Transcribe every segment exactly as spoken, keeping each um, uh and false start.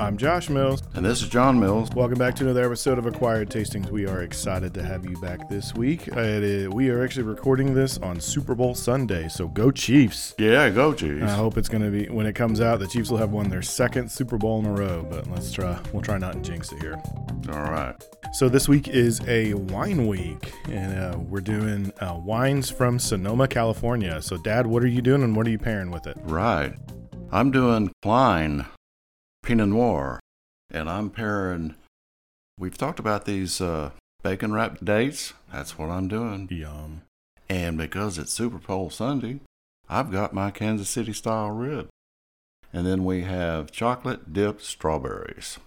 I'm Josh Mills. And this is John Mills. Welcome back to another episode of Acquired Tastings. We are excited to have you back this week. Uh, we are actually recording this on Super Bowl Sunday, so go Chiefs. Yeah, go Chiefs. I hope it's going to be, when it comes out, the Chiefs will have won their second Super Bowl in a row, but let's try, we'll try not to jinx it here. All right. So this week is a wine week, and uh, we're doing uh, wines from Sonoma, California. So Dad, what are you doing and what are you pairing with it? Right. I'm doing Klein Pinot Noir, and I'm pairing, we've talked about these uh, bacon wrapped dates. That's what I'm doing. Yum. And because it's Super Bowl Sunday, I've got my Kansas City style rib. And then we have chocolate dipped strawberries.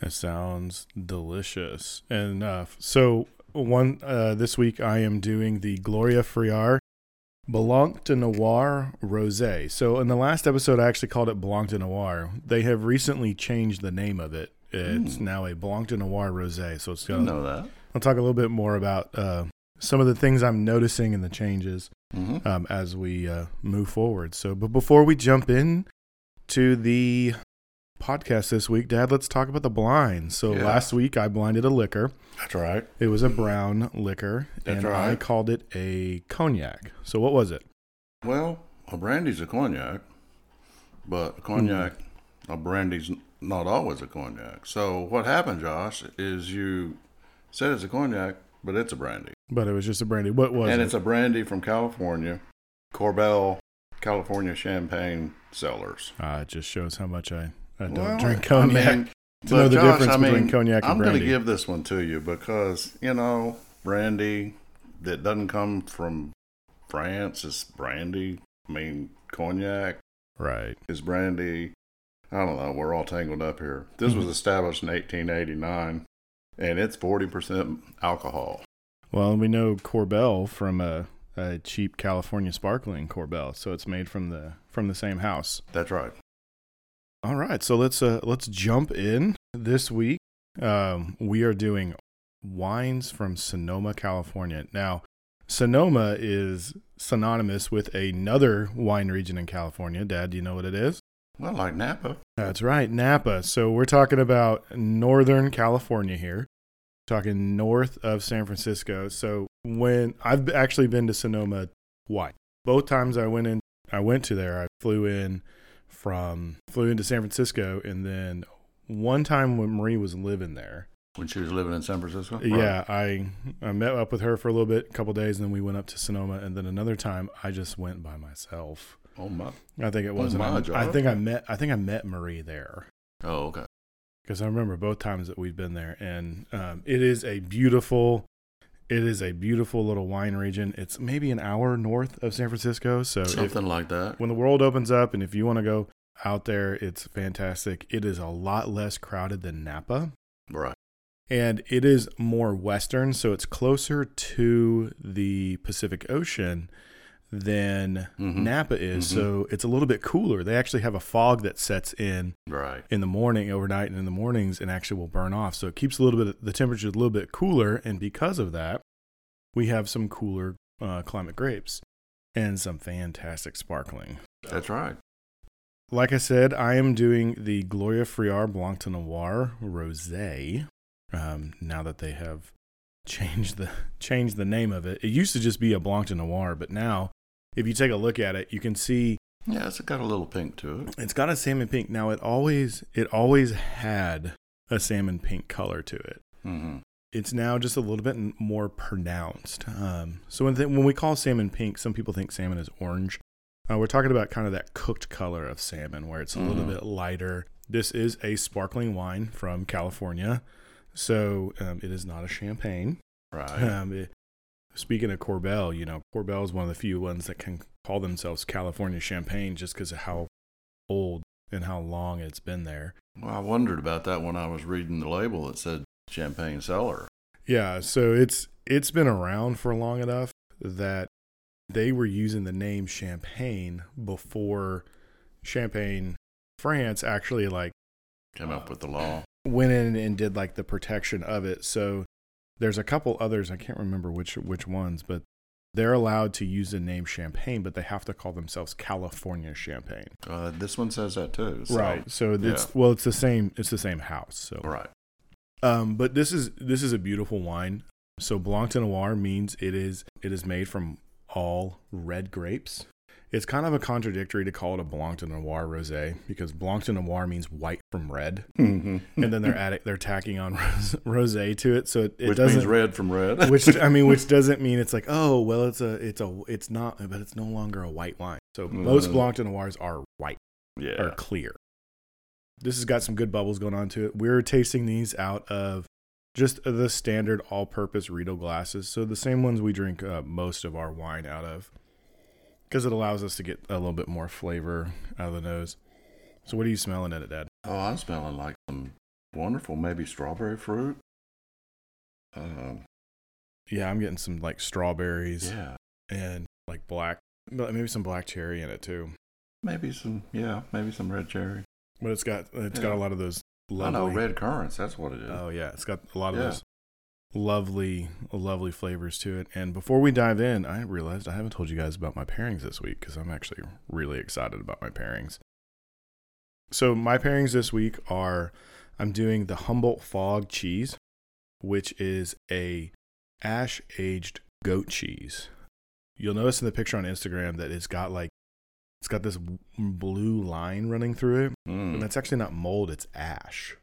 That sounds delicious. And uh, so one uh, this week I am doing the Gloria Ferrer Blanc de Noir Rosé. So in the last episode, I actually called it Blanc de Noir. They have recently changed the name of it. It's mm. now a Blanc de Noir Rosé. So it's gonna, know that. I'll talk a little bit more about uh, some of the things I'm noticing and the changes mm-hmm. um, as we uh, move forward. So, but before we jump in to the podcast this week, Dad, let's talk about the blinds. So yeah. Last week I blinded a liquor. That's right. It was a brown liquor. That's and right. I called it a cognac. So what was it? Well, a brandy's a cognac, but a cognac, mm. a brandy's not always a cognac. So what happened, Josh, is you said it's a cognac, but it's a brandy. But it was just a brandy. What was and it? And it's a brandy from California, Korbel, California Champagne Cellars. Uh, it just shows how much I... I don't well, drink cognac. I mean, to know the Josh, difference I mean, between cognac and I'm brandy. I'm going to give this one to you because, you know, brandy that doesn't come from France is brandy. I mean, cognac right. is brandy. I don't know. We're all tangled up here. This mm-hmm. was established in eighteen eighty-nine, and it's forty percent alcohol. Well, we know Korbel from a, a cheap California sparkling Korbel, so it's made from the from the same house. That's right. All right, so let's uh, let's jump in. This week, um, we are doing wines from Sonoma, California. Now, Sonoma is synonymous with another wine region in California. Dad, do you know what it is? Well, like Napa. That's right, Napa. So we're talking about Northern California here, we're talking north of San Francisco. So when I've actually been to Sonoma twice. Both times I went in, I went to there. I flew in. From flew into San Francisco, and then one time when Marie was living there, when she was living in San Francisco, right. yeah, I I met up with her for a little bit, a couple of days, and then we went up to Sonoma, and then another time I just went by myself. Oh my! I think it wasn't. Oh my, I think I met I think I met Marie there. Oh okay. Because I remember both times that we've been there, and um, it is a beautiful, it is a beautiful little wine region. It's maybe an hour north of San Francisco. So something if, like that. When the world opens up and if you want to go out there, it's fantastic. It is a lot less crowded than Napa. Right. And it is more western, so it's closer to the Pacific Ocean than mm-hmm. Napa is. Mm-hmm. So it's a little bit cooler. They actually have a fog that sets in right. in the morning, overnight and in the mornings, and actually will burn off. So it keeps a little bit, the temperature a little bit cooler. And because of that, we have some cooler uh, climate grapes and some fantastic sparkling. That's right. Like I said, I am doing the Gloria Ferrer Blanc de Noir Rosé. Um, now that they have changed the changed the name of it, it used to just be a Blanc de Noir, but now if you take a look at it, you can see yeah, it's got a little pink to it. It's got a salmon pink. Now it always it always had a salmon pink color to it. Mm-hmm. It's now just a little bit more pronounced. Um, so when, th- when we call salmon pink, some people think salmon is orange. Uh, we're talking about kind of that cooked color of salmon, where it's a mm-hmm. little bit lighter. This is a sparkling wine from California, so um, it is not a champagne. Right. Um, it, speaking of Korbel, you know, Korbel is one of the few ones that can call themselves California champagne just because of how old and how long it's been there. Well, I wondered about that when I was reading the label that said champagne cellar. Yeah, so it's it's been around for long enough that they were using the name champagne before Champagne, France actually like came uh, up with the law. Went in and did like the protection of it. So there's a couple others, I can't remember which which ones, but They're allowed to use the name Champagne, but they have to call themselves California Champagne. Uh, this one says that too. So. Right. So it's yeah. well, it's the same. It's the same house. So. Right. Um, but this is this is a beautiful wine. So Blanc de Noir means it is it is made from all red grapes. It's kind of a contradictory to call it a Blanc de Noir Rosé because Blanc de Noir means white from red, mm-hmm. and then they're adding, they're tacking on rosé to it, so it, it which doesn't means red from red. Which I mean, which doesn't mean it's like oh well, it's a it's a it's not, but it's no longer a white wine. So mm-hmm. most Blanc de Noirs are white, yeah, or clear. This has got some good bubbles going on to it. We're tasting these out of just the standard all-purpose Riedel glasses, so the same ones we drink uh, most of our wine out of. Because it allows us to get a little bit more flavor out of the nose. So what are you smelling at it, Dad? Oh, I'm smelling like some wonderful, maybe strawberry fruit. Um, yeah, I'm getting some like strawberries. Yeah. And like black, maybe some black cherry in it too. Maybe some, yeah, maybe some red cherry. But it's got it's yeah. got a lot of those lovely. I know, red currants, that's what it is. Oh yeah, it's got a lot of yeah. those. Lovely, lovely flavors to it. And before we dive in, I realized I haven't told you guys about my pairings this week because I'm actually really excited about my pairings. So my pairings this week are, I'm doing the Humboldt Fog cheese, which is a ash-aged goat cheese. You'll notice in the picture on Instagram that it's got like, it's got this blue line running through it. Mm. And that's actually not mold, it's ash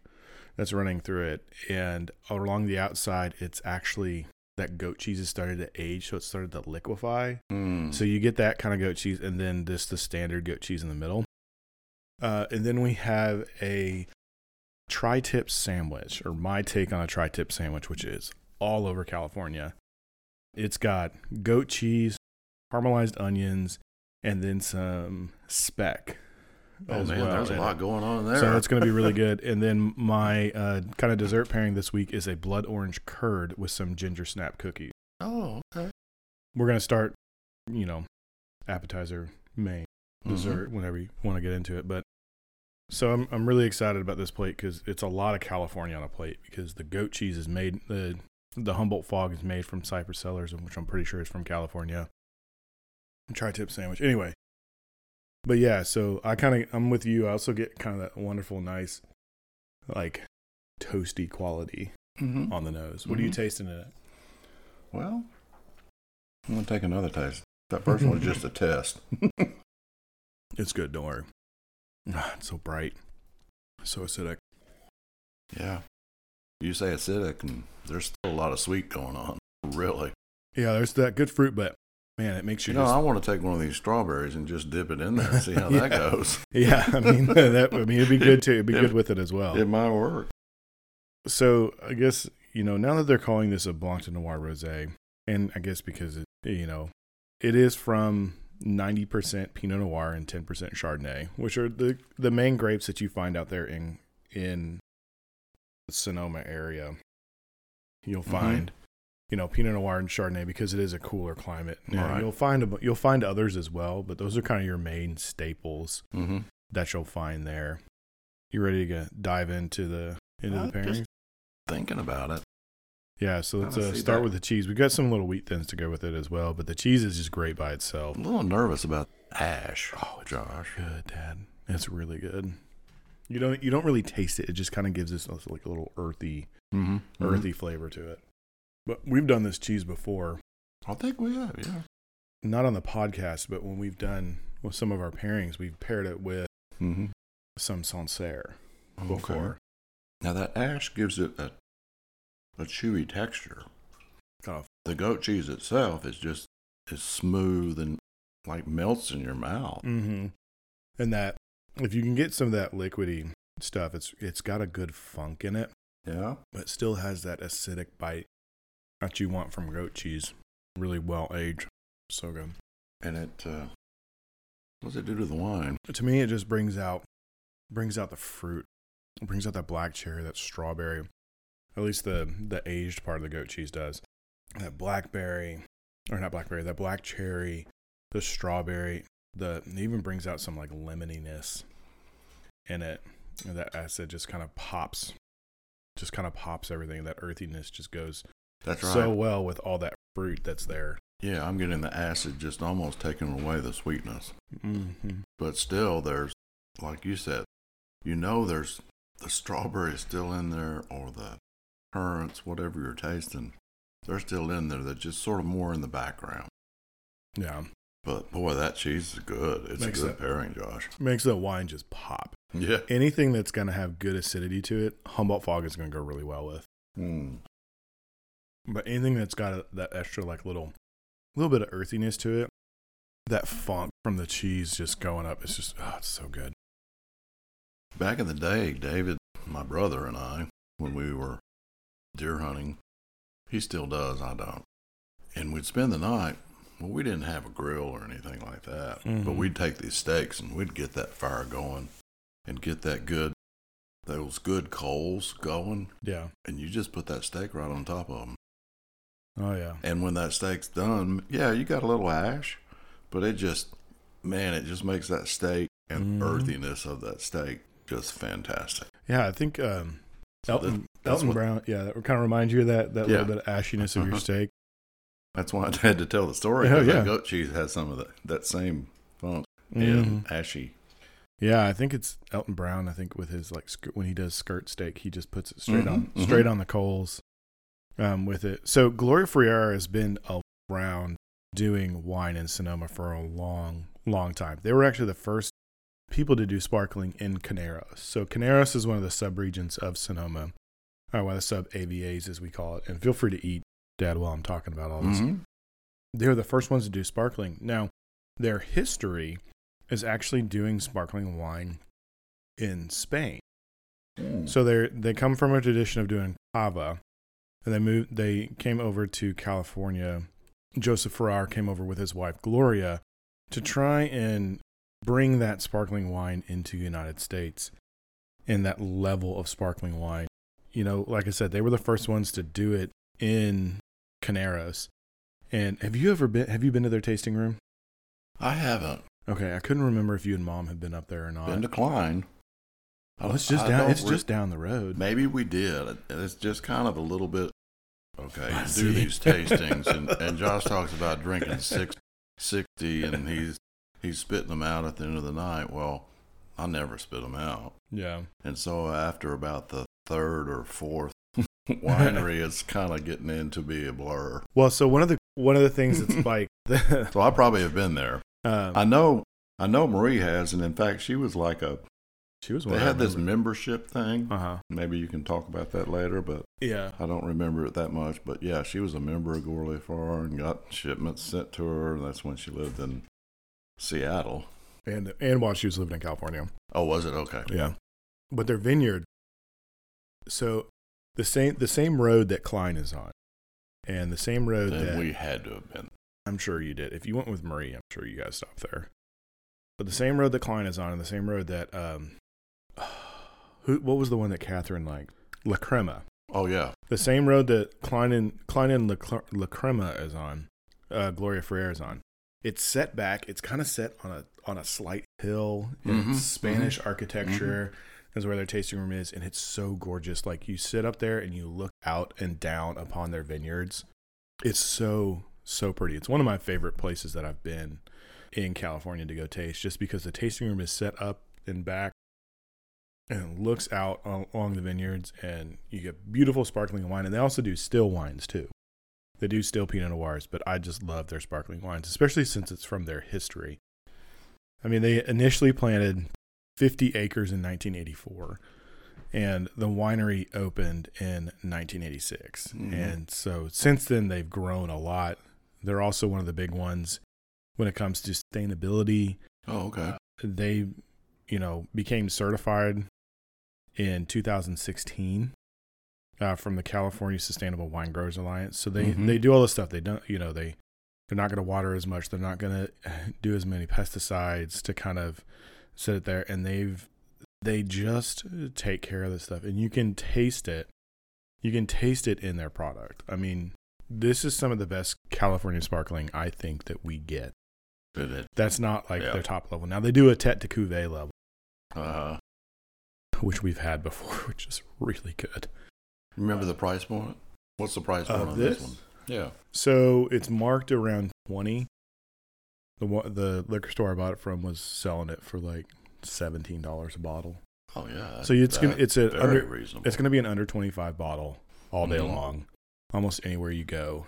that's running through it, and along the outside, it's actually that goat cheese has started to age, so it started to liquefy. Mm. So you get that kind of goat cheese, and then this the standard goat cheese in the middle. Uh, and then we have a tri-tip sandwich, or my take on a tri-tip sandwich, which is all over California. It's got goat cheese, caramelized onions, and then some speck. Oh man, well. There's a lot going on there. So that's going to be really good. And then my uh, kind of dessert pairing this week is a blood orange curd with some ginger snap cookies. Oh, okay. We're going to start, you know, appetizer, main, dessert, mm-hmm. whenever you want to get into it. But so I'm I'm really excited about this plate because it's a lot of California on a plate because the goat cheese is made, the the Humboldt Fog is made from Cypress Cellars, which I'm pretty sure is from California. Tri-tip sandwich. Anyway. But yeah, so I kind of, I'm with you. I also get kind of that wonderful, nice, like, toasty quality mm-hmm. on the nose. What mm-hmm. are you tasting in it? Well, I'm going to take another taste. That first one was just a test. It's good, don't worry. It's so bright. So acidic. Yeah. You say acidic, and there's still a lot of sweet going on. Really. Yeah, there's that good fruit, but. Man, it makes you, you know, just... I want to take one of these strawberries and just dip it in there and see how yeah. that goes. Yeah, I mean, that. I mean, it'd be good, too. It'd be it, good with it as well. It might work. So, I guess, you know, now that they're calling this a Blanc de Noir Rosé, and I guess because, it, you know, it is from ninety percent Pinot Noir and ten percent Chardonnay, which are the, the main grapes that you find out there in, in the Sonoma area. You'll find... Mm-hmm. You know, Pinot Noir and Chardonnay because it is a cooler climate. Yeah, right. You'll find a, you'll find others as well, but those are kind of your main staples mm-hmm. that you'll find there. You ready to dive into the into I'm the pairings? Just thinking about it. Yeah, so let's uh, start that. with the cheese. We've got some little wheat thins to go with it as well, but the cheese is just great by itself. I'm a little nervous about ash. Oh, Josh, good, Dad. It's really good. You don't you don't really taste it. It just kind of gives this like a little earthy, mm-hmm. earthy mm-hmm. flavor to it. But we've done this cheese before. I think we have, yeah. Not on the podcast, but when we've done with some of our pairings, we've paired it with mm-hmm. some Sancerre before. Okay. Now that ash gives it a, a chewy texture. Kind of. The goat cheese itself is just is smooth and like melts in your mouth. Mm-hmm. And that if you can get some of that liquidy stuff, it's it's got a good funk in it. Yeah, but still has that acidic bite. That you want from goat cheese, really well aged, so good. And it, uh, what does it do to the wine? To me, it just brings out, brings out the fruit. It brings out that black cherry, that strawberry. At least the the aged part of the goat cheese does. That blackberry, or not blackberry, that black cherry, the strawberry. The it even brings out some like lemoniness in it. And that acid just kind of pops, just kind of pops everything. That earthiness just goes. That's right. So well with all that fruit that's there. Yeah, I'm getting the acid just almost taking away the sweetness. Mm-hmm. But still, there's, like you said, you know there's the strawberry still in there, or the currants, whatever you're tasting. They're still in there. They're just sort of more in the background. Yeah. But boy, that cheese is good. It's makes a good that, pairing, Josh. Makes the wine just pop. Yeah. Anything that's going to have good acidity to it, Humboldt Fog is going to go really well with. Mm. But anything that's got a, that extra like little little bit of earthiness to it, that funk from the cheese just going up, it's just, oh, it's so good. Back in the day, David, my brother, and I, when we were deer hunting, he still does, I don't. And we'd spend the night. Well, we didn't have a grill or anything like that, mm-hmm. but we'd take these steaks and we'd get that fire going and get that good, those good coals going. Yeah. And you just put that steak right on top of them. Oh, yeah. And when that steak's done, yeah, you got a little ash, but it just, man, it just makes that steak and mm-hmm. earthiness of that steak just fantastic. Yeah, I think um, so Elton, that, Elton what, Brown, yeah, that kind of reminds you of that, that yeah. little bit of ashiness of your steak. That's why I had to tell the story. Oh, yeah. That goat cheese has some of the, that same funk and mm. ashy. Yeah, I think it's Elton Brown. I think with his like when he does skirt steak, he just puts it straight mm-hmm. on straight mm-hmm. on the coals um, with it. So Gloria Ferrer has been around doing wine in Sonoma for a long, long time. They were actually the first people to do sparkling in Carneros. So Carneros is one of the subregions of Sonoma, or one of the sub-A V As as we call it. And feel free to eat, Dad, while I'm talking about all this. Mm-hmm. They were the first ones to do sparkling. Now, their history is actually doing sparkling wine in Spain. Mm. So they they come from a tradition of doing Cava, and they moved. They came over to California. Joseph Ferrar came over with his wife, Gloria, to try and bring that sparkling wine into the United States and that level of sparkling wine. You know, like I said, they were the first ones to do it in Carneros. And have you ever been have you been to their tasting room? I haven't. Okay, I couldn't remember if you and Mom had been up there or not. Been to Klein. Well, it's just I down it's re- just down the road. Maybe we did. It's just kind of a little bit okay, I do see. These tastings and, and Josh talks about drinking six sixty and he's he's spitting them out at the end of the night. Well, I never spit them out. Yeah. And so after about the third or fourth winery is kind of getting in to be a blur. Well, so one of the one of the things that's like so I probably have been there. um, I know I know Marie has, and in fact she was like a she was one they had this membership thing. Uh-huh. Maybe you can talk about that later, but yeah, I don't remember it that much, but yeah, she was a member of Gourley Farr and got shipments sent to her. That's when she lived in Seattle and and while she was living in California. Oh, was it? Okay. Yeah. But their vineyard, so The same the same road that Klein is on, and the same road then that... we had to have been. I'm sure you did. If you went with Marie, I'm sure you guys stopped there. But the same road that Klein is on, and the same road that... um, who? What was the one that Catherine liked? La Crema. Oh, yeah. The same road that Klein and, Klein and La, La Crema is on, uh, Gloria Ferrer is on. It's set back. It's kind of set on a on a slight hill. Mm-hmm. It's Spanish mm-hmm. architecture. Mm-hmm. Is where their tasting room is, and it's so gorgeous. Like, you sit up there and you look out and down upon their vineyards. It's so, so pretty. It's one of my favorite places that I've been in California to go taste, just because the tasting room is set up and back and looks out along the vineyards, and you get beautiful sparkling wine. And they also do still wines too. They do still Pinot Noirs, but I just love their sparkling wines, especially since it's from their history. I mean, they initially planted fifty acres in nineteen eighty-four, and the winery opened in nineteen eighty-six. Mm-hmm. And so since then they've grown a lot. They're also one of the big ones when it comes to sustainability. Oh, okay. Uh, they, you know, became certified in two thousand sixteen uh, from the California Sustainable Wine Growers Alliance. So they, mm-hmm. they do all this stuff. They don't, you know, they, they're not going to water as much. They're not going to do as many pesticides to kind of set it there, and they've they just take care of this stuff, and you can taste it. You can taste it in their product. I mean, this is some of the best California sparkling I think that we get. It, That's not like yeah. their top level. Now they do a tête de cuvée level, uh, which we've had before, which is really good. Remember uh, the price point? What's the price point on this? this one? Yeah. So it's marked around twenty. The the liquor store I bought it from was selling it for like seventeen dollars a bottle. Oh yeah. So it's gonna it's a under reasonable. It's gonna be an under twenty five bottle all day mm-hmm. long, almost anywhere you go,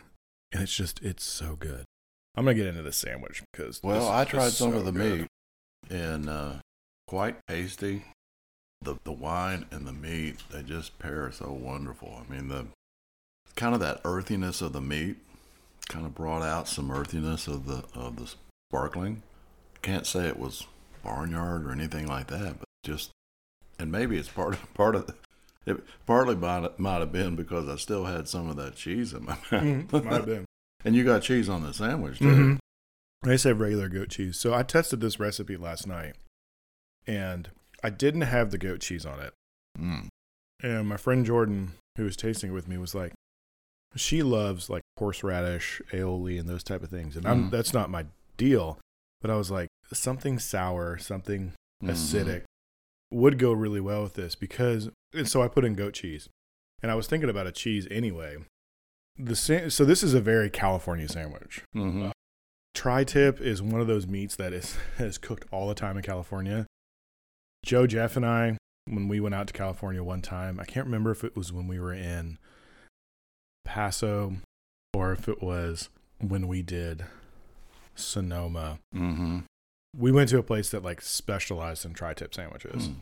and it's just it's so good. I'm gonna get into the sandwich because well, this, I tried some so of the good. meat and uh, quite tasty. The the wine and the meat, they just pair so wonderful. I mean the kind of that earthiness of the meat kind of brought out some earthiness of the of the sparkling. Can't say it was barnyard or anything like that, but just and maybe it's part of part of it. Partly might might have been because I still had some of that cheese in my mouth. Mm, might have been. And you got cheese on the sandwich, too. Mm-hmm. I just have regular goat cheese. So I tested this recipe last night, and I didn't have the goat cheese on it. Mm. And my friend Jordan, who was tasting it with me, was like, she loves like horseradish, aioli, and those type of things. And I'm, mm. that's not my deal. But I was like, something sour, something mm-hmm. acidic would go really well with this because, and so I put in goat cheese. And I was thinking about a cheese anyway. The So this is a very California sandwich. Mm-hmm. Uh, tri-tip is one of those meats that is, is cooked all the time in California. Joe, Jeff, and I, when we went out to California one time, I can't remember if it was when we were in Paso or if it was when we did Sonoma. Mm-hmm. We went to a place that like specialized in tri-tip sandwiches. Mm.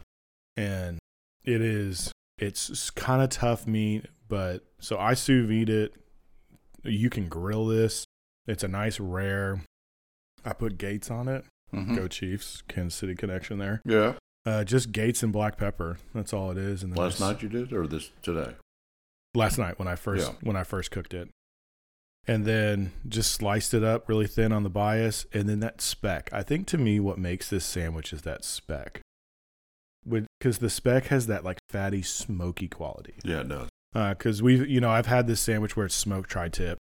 And it is, it's kind of tough meat, but so I sous vide it. You can grill this. It's a nice rare. I put Gates on it. Mm-hmm. Go Chiefs, Kansas City connection there. Yeah. Uh, just Gates and black pepper. That's all it is. And last night you did, or this today? Last night when I first yeah. when I first cooked it, and then just sliced it up really thin on the bias, and then that speck. I think to me, what makes this sandwich is that speck, because the speck has that like fatty, smoky quality. Yeah, it does. Because uh, we've you know I've had this sandwich where it's smoked tri-tip,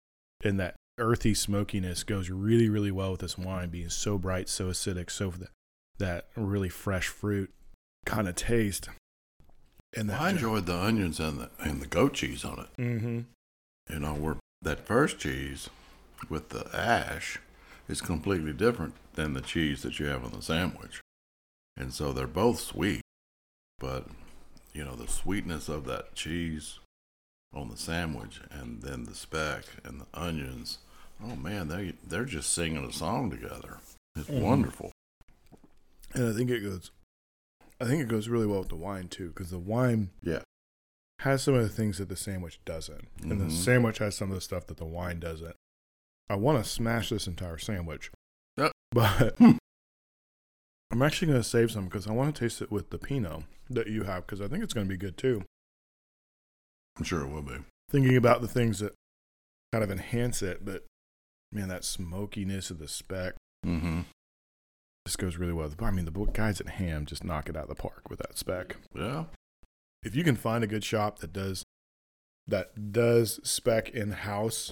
and that earthy smokiness goes really, really well with this wine being so bright, so acidic, so that that really fresh fruit kind of taste. And well, I enjoyed the onions and the and the goat cheese on it. Mm-hmm. You know, where that first cheese with the ash is completely different than the cheese that you have on the sandwich, and so they're both sweet, but you know the sweetness of that cheese on the sandwich, and then the speck and the onions. Oh man, they they're just singing a song together. It's mm-hmm. wonderful, and I think it goes. I think it goes really well with the wine, too, because the wine yeah. has some of the things that the sandwich doesn't. And mm-hmm. the sandwich has some of the stuff that the wine doesn't. I want to smash this entire sandwich, yep. but hmm. I'm actually going to save some because I want to taste it with the Pinot that you have because I think it's going to be good, too. I'm sure it will be. Thinking about the things that kind of enhance it, but, man, that smokiness of the speck. Mm-hmm. This goes really well. I mean, the guys at Ham just knock it out of the park with that speck. Yeah. If you can find a good shop that does that does speck in house,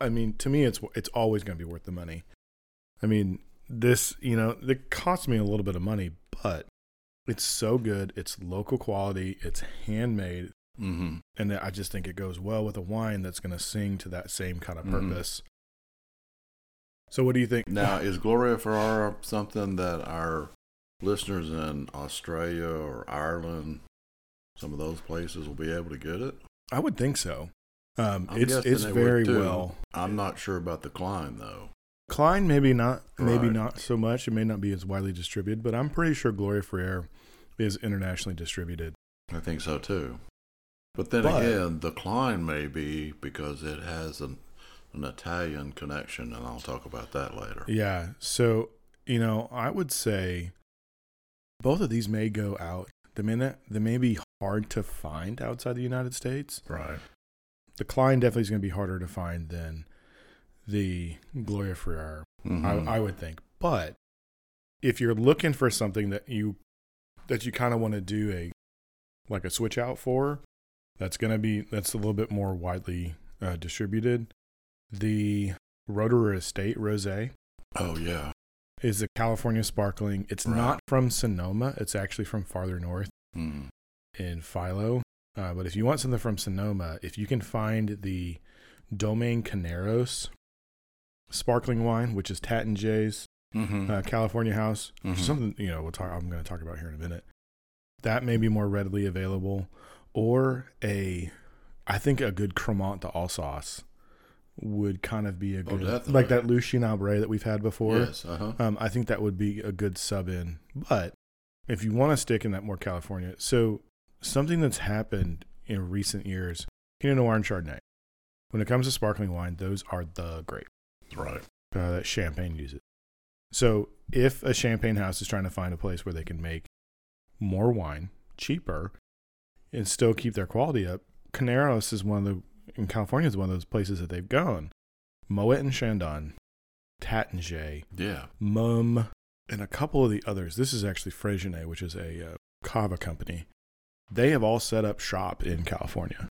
I mean, to me, it's it's always going to be worth the money. I mean, this you know, it cost me a little bit of money, but it's so good. It's local quality. It's handmade, mm-hmm. and I just think it goes well with a wine that's going to sing to that same kind of purpose. Mm-hmm. So what do you think? Now, is Gloria Ferrer something that our listeners in Australia or Ireland, some of those places, will be able to get it? I would think so. Um, it's it's very well. I'm not sure about the Klein, though. Klein, maybe not, maybe right. not so much. It may not be as widely distributed, but I'm pretty sure Gloria Ferrer is internationally distributed. I think so, too. But then but, again, the Klein may be because it has an... an Italian connection, and I'll talk about that later. Yeah, so, you know, I would say both of these may go out. They may, not, they may be hard to find outside the United States. Right. The Klein definitely is going to be harder to find than the Gloria Ferrer, mm-hmm. I, I would think. But if you're looking for something that you that you kind of want to do a like a switch out for, that's going to be, that's a little bit more widely uh, distributed. The Rotorua Estate Rosé. Oh, yeah. Is a California sparkling. It's right. not from Sonoma. It's actually from farther north mm. in Philo. Uh, but if you want something from Sonoma, if you can find the Domaine Carneros sparkling wine, which is Tatinjay's mm-hmm. uh, California house. Mm-hmm. Something, you know, we'll talk, I'm going to talk about here in a minute. That may be more readily available. Or a, I think a good Cremant d'Alsace would kind of be a good, oh, like that Lucien Albret that we've had before. Yes, uh-huh. Um, I think that would be a good sub in. But if you want to stick in that more California, so something that's happened in recent years, Pinot Noir and Chardonnay. When it comes to sparkling wine, those are the grape. Right. Uh, that champagne uses. So if a champagne house is trying to find a place where they can make more wine, cheaper, and still keep their quality up, Carneros is one of the, in California, is one of those places that they've gone. Moet and Chandon, Tatinjay, yeah, Mumm, and a couple of the others. This is actually Freyssinet, which is a uh, Cava company. They have all set up shop in California.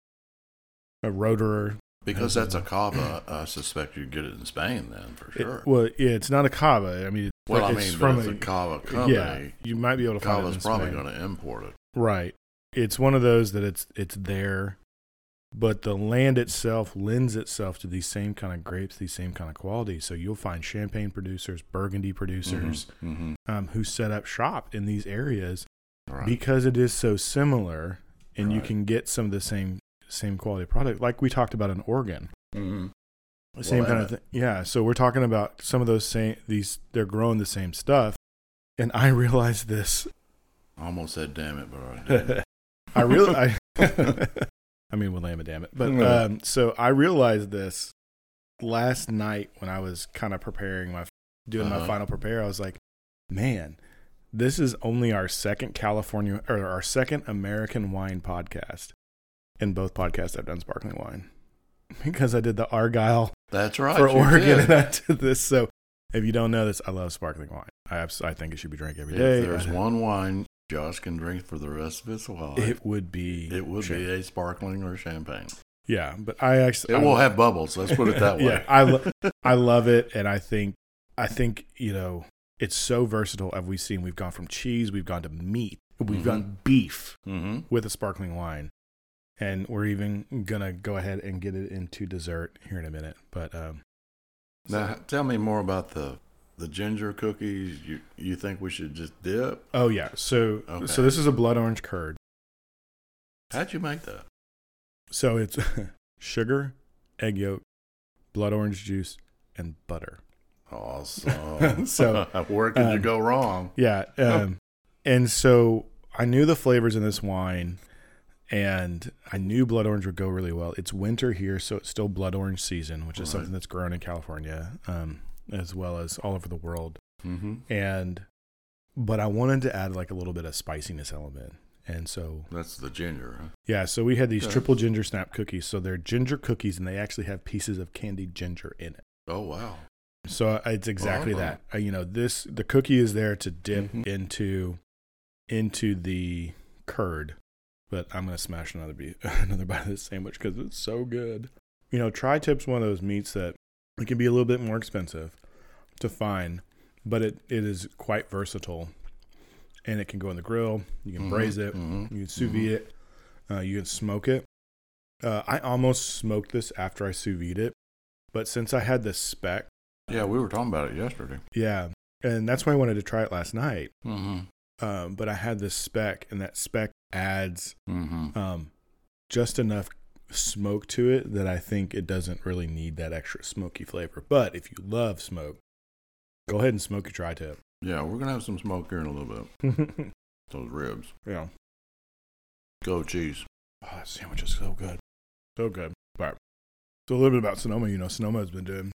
A Roederer. Because that's a Cava, I suspect you'd get it in Spain then, for sure. It, well, yeah, it's not a Cava. I mean, it's, well, I mean, it's, from it's a, a Cava company. Yeah, you might be able to Cava's find it in Spain. Cava's probably going to import it. Right. It's one of those that it's it's there, but the land itself lends itself to these same kind of grapes, these same kind of qualities. So you'll find champagne producers, Burgundy producers, mm-hmm, mm-hmm. Um, who set up shop in these areas right. because it is so similar, and right. you can get some of the same same quality product, like we talked about in Oregon. Mm-hmm. The same well, kind of thing. Yeah. So we're talking about some of those same these. They're growing the same stuff, and I realized this. I almost said, "Damn it," but I didn't. I really, I, I mean, well, damn it, damn it. But um, so I realized this last night when I was kind of preparing my, doing uh-huh. my final prepare. I was like, man, this is only our second California or our second American wine podcast. In both podcasts, I've done sparkling wine because I did the Argyle. That's right, for Oregon, did. And I did this. So if you don't know this, I love sparkling wine. I I think it should be drank every day. If there's I, one wine Josh can drink for the rest of his life, It would be it would champagne. be a sparkling or champagne. Yeah, but I actually it I, will have bubbles. Let's put it that way. Yeah, I lo- I love it, and I think I think you know it's so versatile. As we've seen, we've gone from cheese, we've gone to meat, we've mm-hmm. gone beef mm-hmm. with a sparkling wine, and we're even gonna go ahead and get it into dessert here in a minute. But um, now, so. tell me more about the. The ginger cookies, you you think we should just dip? Oh, yeah. So okay. so this is a blood orange curd. How'd you make that? So it's sugar, egg yolk, blood orange juice, and butter. Awesome. So where could um, you go wrong? Yeah. Um, and so I knew the flavors in this wine, and I knew blood orange would go really well. It's winter here, so it's still blood orange season, which is right. something that's grown in California. Um as well as all over the world. Mm-hmm. And, but I wanted to add like a little bit of spiciness element. And so. That's the ginger, huh? Yeah. So we had these okay. triple ginger snap cookies. So they're ginger cookies and they actually have pieces of candied ginger in it. Oh, wow. So it's exactly wow. that. Uh, you know, this, the cookie is there to dip mm-hmm. into, into the curd, but I'm going to smash another, be- another bite of this sandwich because it's so good. You know, tri-tip's one of those meats that it can be a little bit more expensive to find, but it, it is quite versatile, and it can go in the grill. You can mm-hmm, braise it. Mm-hmm, you can sous vide mm-hmm. it. Uh, you can smoke it. Uh, I almost smoked this after I sous vide it, but since I had this spec. Yeah, we were talking about it yesterday. Yeah, and that's why I wanted to try it last night. Mm-hmm. Um, but I had this spec, and that spec adds mm-hmm. um, just enough smoke to it that I think it doesn't really need that extra smoky flavor. But if you love smoke, go ahead and smoke your tri-tip. Yeah, we're gonna have some smoke here in a little bit. Those ribs. Yeah. Go cheese. Oh, that sandwich is so good. So good. All right. So a little bit about Sonoma. You know, Sonoma has been doing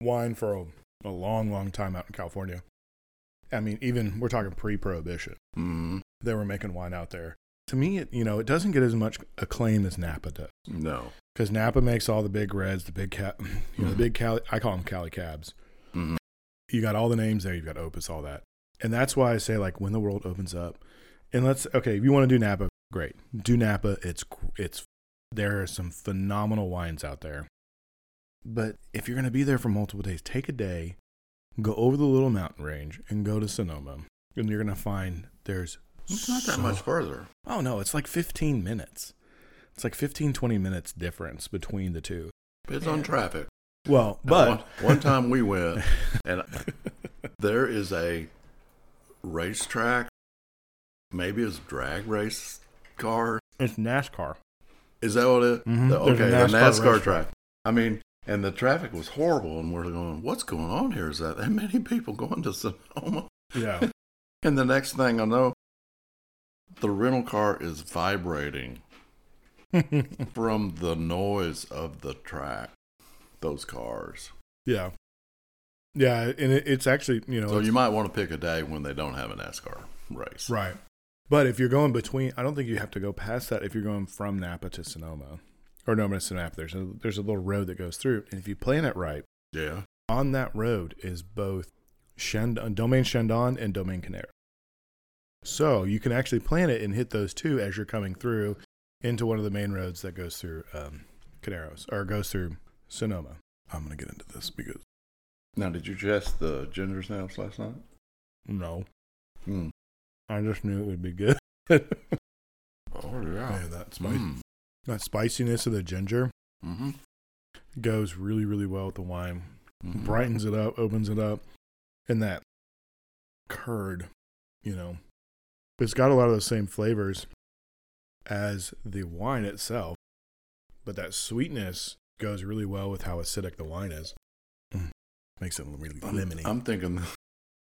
wine for a, a long, long time out in California. I mean, even we're talking pre-Prohibition. Mm-hmm. They were making wine out there. To me, it, you know, it doesn't get as much acclaim as Napa does. No. Because Napa makes all the big reds, the big, ca- you know, mm-hmm. the big Cali, I call them Cali Cabs. Mm-hmm. You got all the names there. You've got Opus, all that. And that's why I say, like, when the world opens up, and let's, okay, if you want to do Napa, great. Do Napa. It's, it's, there are some phenomenal wines out there. But if you're going to be there for multiple days, take a day, go over the little mountain range and go to Sonoma. And you're going to find there's, It's not that so, much further. Oh, no. It's like fifteen minutes. It's like fifteen, twenty minutes difference between the two. Depends on traffic. Well, but one, one time we went, and there is a racetrack. Maybe it's drag race car. It's NASCAR. Is that what it is? Mm-hmm. The, okay, a NASCAR, a NASCAR track. I mean, and the traffic was horrible, and we're going, what's going on here? Is that that many people going to Sonoma? Yeah. And the next thing I know, the rental car is vibrating from the noise of the track. Those cars. Yeah. Yeah, and it, it's actually, you know. So you might want to pick a day when they don't have a NASCAR race. Right. But if you're going between, I don't think you have to go past that if you're going from Napa to Sonoma. Or Noma to Sonoma. There's a, there's a little road that goes through. And if you plan it right, yeah, on that road is both Chandon, Domaine Chandon and Domaine Carneros. So you can actually plan it and hit those two as you're coming through into one of the main roads that goes through um, Carneros, or goes through Sonoma. I'm going to get into this because... Now, did you test the ginger snaps last night? No. Hmm. I just knew it would be good. Oh, yeah. Yeah, that's my... Mm. That spiciness of the ginger mm-hmm. goes really, really well with the wine. Mm-hmm. Brightens it up, opens it up. And that curd, you know, it's got a lot of those same flavors as the wine itself. But that sweetness goes really well with how acidic the wine is. Mm. Makes it really lemony. I'm, I'm thinking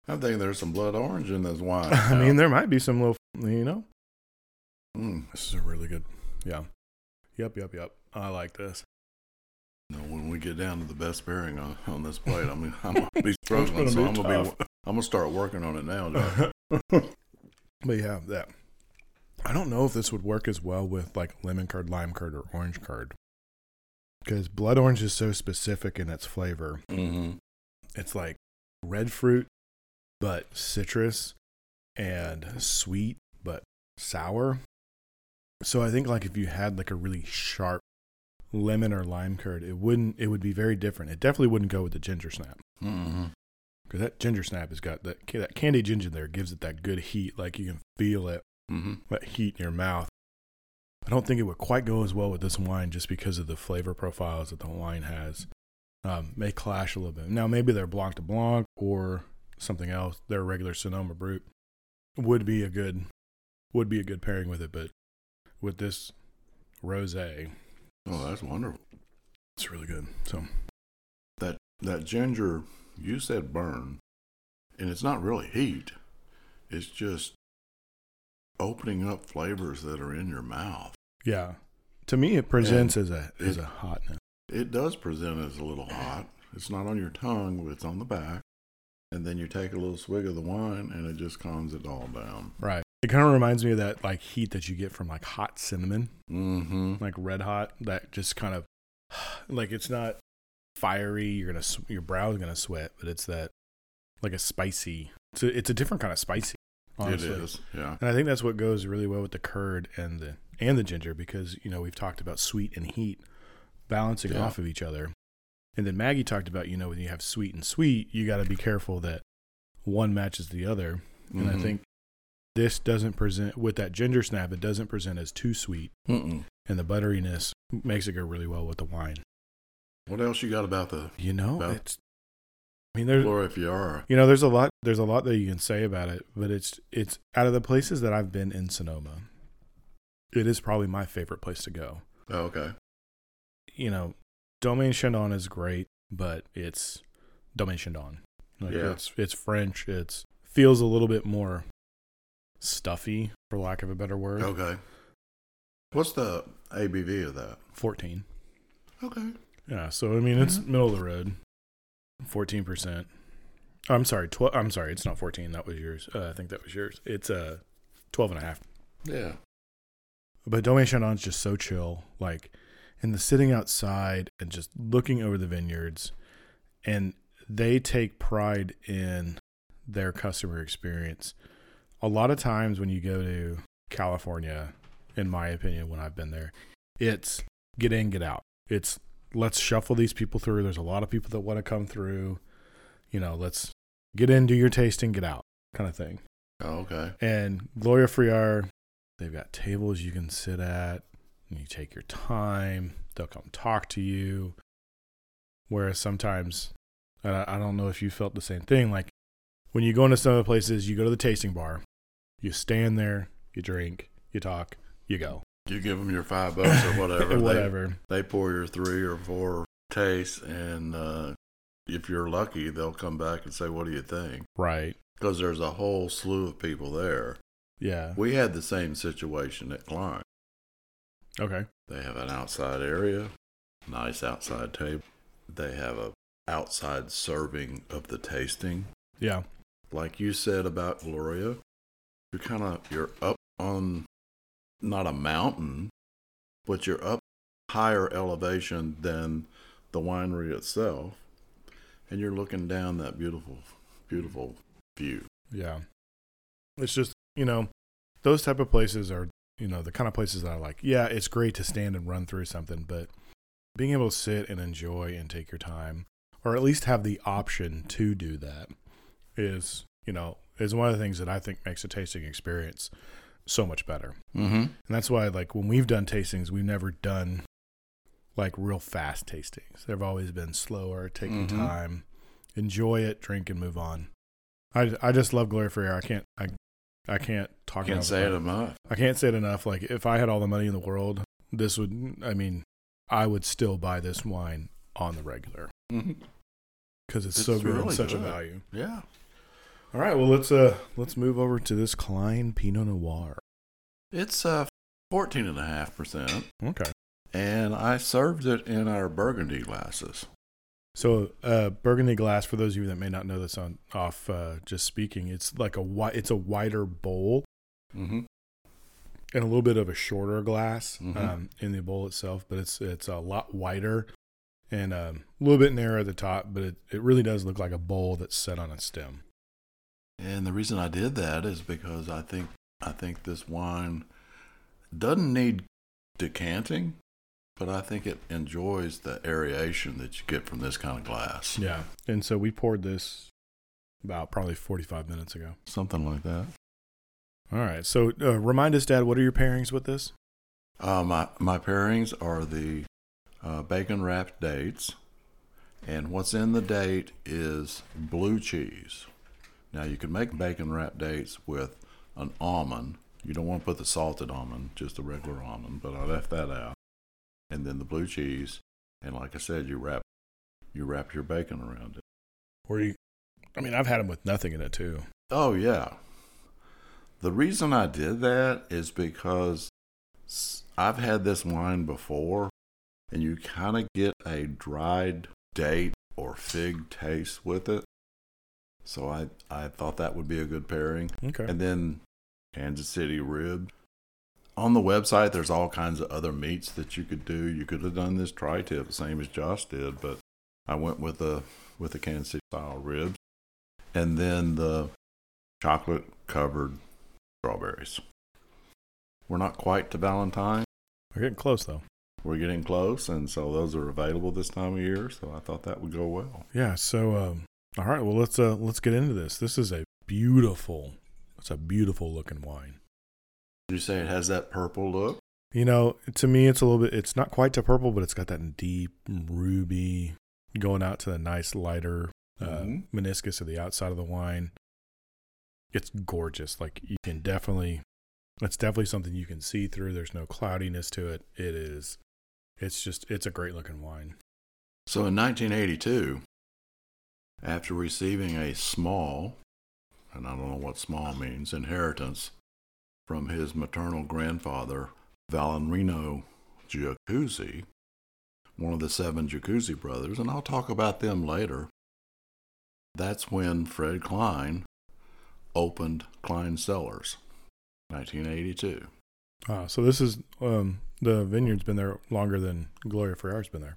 I'm thinking there's some blood orange in this wine. I mean, there might be some little, you know. Mm. This is a really good, yeah. Yep, yep, yep. I like this. No, when we get down to the best pairing on, on this plate, I mean, I'm going to be struggling, so I'm going to be, I'm going to start working on it now. But yeah, that. I don't know if this would work as well with like lemon curd, lime curd, or orange curd, because blood orange is so specific in its flavor. Mm-hmm. It's like red fruit, but citrus, and sweet, but sour. So I think like if you had like a really sharp lemon or lime curd, it wouldn't, it would be very different. It definitely wouldn't go with the ginger snap. Mm-hmm. Because that ginger snap has got that, that candy ginger there, gives it that good heat. Like you can feel it, mm-hmm. that heat in your mouth. I don't think it would quite go as well with this wine just because of the flavor profiles that the wine has. Um, may clash a little bit. Now maybe their Blanc de Blanc or something else, their regular Sonoma Brut would be a good, would be a good pairing with it, but with this rosé. Oh, that's wonderful. It's really good. So that that ginger, you said burn, and it's not really heat. It's just opening up flavors that are in your mouth. Yeah. To me, it presents and as a as it, a hotness. It does present as a little hot. It's not on your tongue, but it's on the back. And then you take a little swig of the wine, and it just calms it all down. Right. It kind of reminds me of that like heat that you get from like hot cinnamon, mm-hmm. like red hot. That just kind of like, it's not fiery. You're gonna your brow is gonna sweat, but it's that like a spicy. It's a, it's a different kind of spicy. Honestly. It is, yeah. And I think that's what goes really well with the curd and the and the ginger, because you know we've talked about sweet and heat balancing yeah. off of each other, and then Maggie talked about you know when you have sweet and sweet, you got to be careful that one matches the other, and mm-hmm. I think. This doesn't present, with that ginger snap, it doesn't present as too sweet. Mm-mm. And the butteriness makes it go really well with the wine. What else you got about the, you know, it's, I mean, there's, Gloria Ferrer. You know, there's a lot, there's a lot that you can say about it, but it's, it's out of the places that I've been in Sonoma, it is probably my favorite place to go. Oh, okay. You know, Domaine Chandon is great, but it's Domaine Chandon. Like yeah. It's, it's French. It's feels a little bit more stuffy, for lack of a better word. Okay. What's the A B V of that? fourteen. Okay. Yeah, so I mean it's mm-hmm. middle of the road. fourteen percent. I'm sorry, twelve I'm sorry, it's not fourteen, that was yours. Uh, I think that was yours. It's uh twelve and a half. Yeah. But Domaine Chandon's just so chill, like in the sitting outside and just looking over the vineyards, and they take pride in their customer experience. A lot of times when you go to California, in my opinion, when I've been there, it's get in, get out. It's let's shuffle these people through. There's a lot of people that want to come through. You know, let's get in, do your tasting, get out kind of thing. Oh, okay. And Gloria Ferrer, they've got tables you can sit at, and you take your time. They'll come talk to you. Whereas sometimes, uh, I don't know if you felt the same thing. Like when you go into some of the places, you go to the tasting bar, you stand there, you drink, you talk, you go. You give them your five bucks or whatever. whatever. They, they pour your three or four tastes, and uh, if you're lucky, they'll come back and say, what do you think? Right. Because there's a whole slew of people there. Yeah. We had the same situation at Klein. Okay. They have an outside area, nice outside table. They have a outside serving of the tasting. Yeah. Like you said about Gloria, you're kind of, you're up on... not a mountain, but you're up higher elevation than the winery itself, and you're looking down that beautiful, beautiful view. Yeah. It's just, you know, those type of places are, you know, the kind of places that I like. Yeah, it's great to stand and run through something, but being able to sit and enjoy and take your time, or at least have the option to do that, is, you know, is one of the things that I think makes a tasting experience so much better. Mm-hmm. And that's why, like, when we've done tastings, we've never done, like, real fast tastings. They've always been slower, taking mm-hmm. time, enjoy it, drink, and move on. I, I just love Gloria Ferrer. I can't, I, I can't talk can't about it. Can't say it enough. I can't say it enough. Like, if I had all the money in the world, this would, I mean, I would still buy this wine on the regular. Because mm-hmm. it's, it's so good, really such good. A value. Yeah. All right, well, let's uh let's move over to this Klein Pinot Noir. It's uh fourteen and a half percent. Okay. And I served it in our burgundy glasses. So, uh, burgundy glass, for those of you that may not know this on off uh, just speaking, it's like a wi- it's a wider bowl, mm-hmm. and a little bit of a shorter glass mm-hmm. um, in the bowl itself, but it's it's a lot wider and um, a little bit narrow at the top, but it, it really does look like a bowl that's set on a stem. And the reason I did that is because I think I think this wine doesn't need decanting, but I think it enjoys the aeration that you get from this kind of glass. Yeah. And so we poured this about probably forty-five minutes ago. Something like that. All right. So uh, remind us, Dad, what are your pairings with this? Uh, my, my pairings are the uh, bacon-wrapped dates, and what's in the date is blue cheese. Now, you can make bacon-wrapped dates with an almond. You don't want to put the salted almond, just a regular almond, but I left that out. And then the blue cheese, and like I said, you wrap you wrap your bacon around it. Or you, I mean, I've had them with nothing in it, too. Oh, yeah. The reason I did that is because I've had this wine before, and you kind of get a dried date or fig taste with it. So I, I thought that would be a good pairing. Okay. And then Kansas City rib. On the website, there's all kinds of other meats that you could do. You could have done this tri-tip, same as Josh did, but I went with a with the Kansas City style ribs. And then the chocolate-covered strawberries. We're not quite to Valentine's. We're getting close, though. We're getting close, and so those are available this time of year, so I thought that would go well. Yeah, so... Um... All right, well, let's uh, let's get into this. This is a beautiful, it's a beautiful looking wine. Did you say it has that purple look? You know, to me, it's a little bit, it's not quite to purple, but it's got that deep ruby going out to the nice lighter uh, mm-hmm. meniscus of the outside of the wine. It's gorgeous. Like, you can definitely, it's definitely something you can see through. There's no cloudiness to it. It is, it's just, it's a great looking wine. So in nineteen eighty-two... after receiving a small, and I don't know what small means, inheritance from his maternal grandfather, Valentino Jacuzzi, one of the seven Jacuzzi brothers, and I'll talk about them later. That's when Fred Klein opened Klein Cellars, nineteen eighty-two. Ah, so this is, um, the vineyard's been there longer than Gloria Ferrer's been there.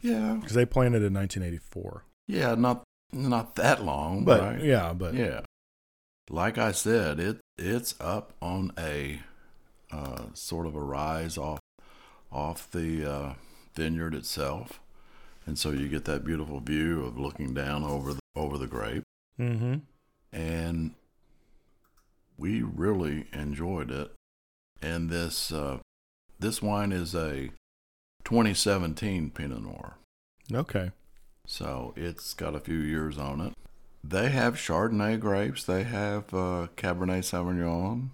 Yeah. Because they planted in nineteen eighty-four. Yeah, not... not that long, but right? yeah, but yeah, like I said, it it's up on a uh, sort of a rise off off the uh, vineyard itself, and so you get that beautiful view of looking down over the, over the grape. Mm-hmm. And we really enjoyed it. And this uh, this wine is a twenty seventeen Pinot Noir. Okay. So it's got a few years on it. They have Chardonnay grapes. They have uh, Cabernet Sauvignon.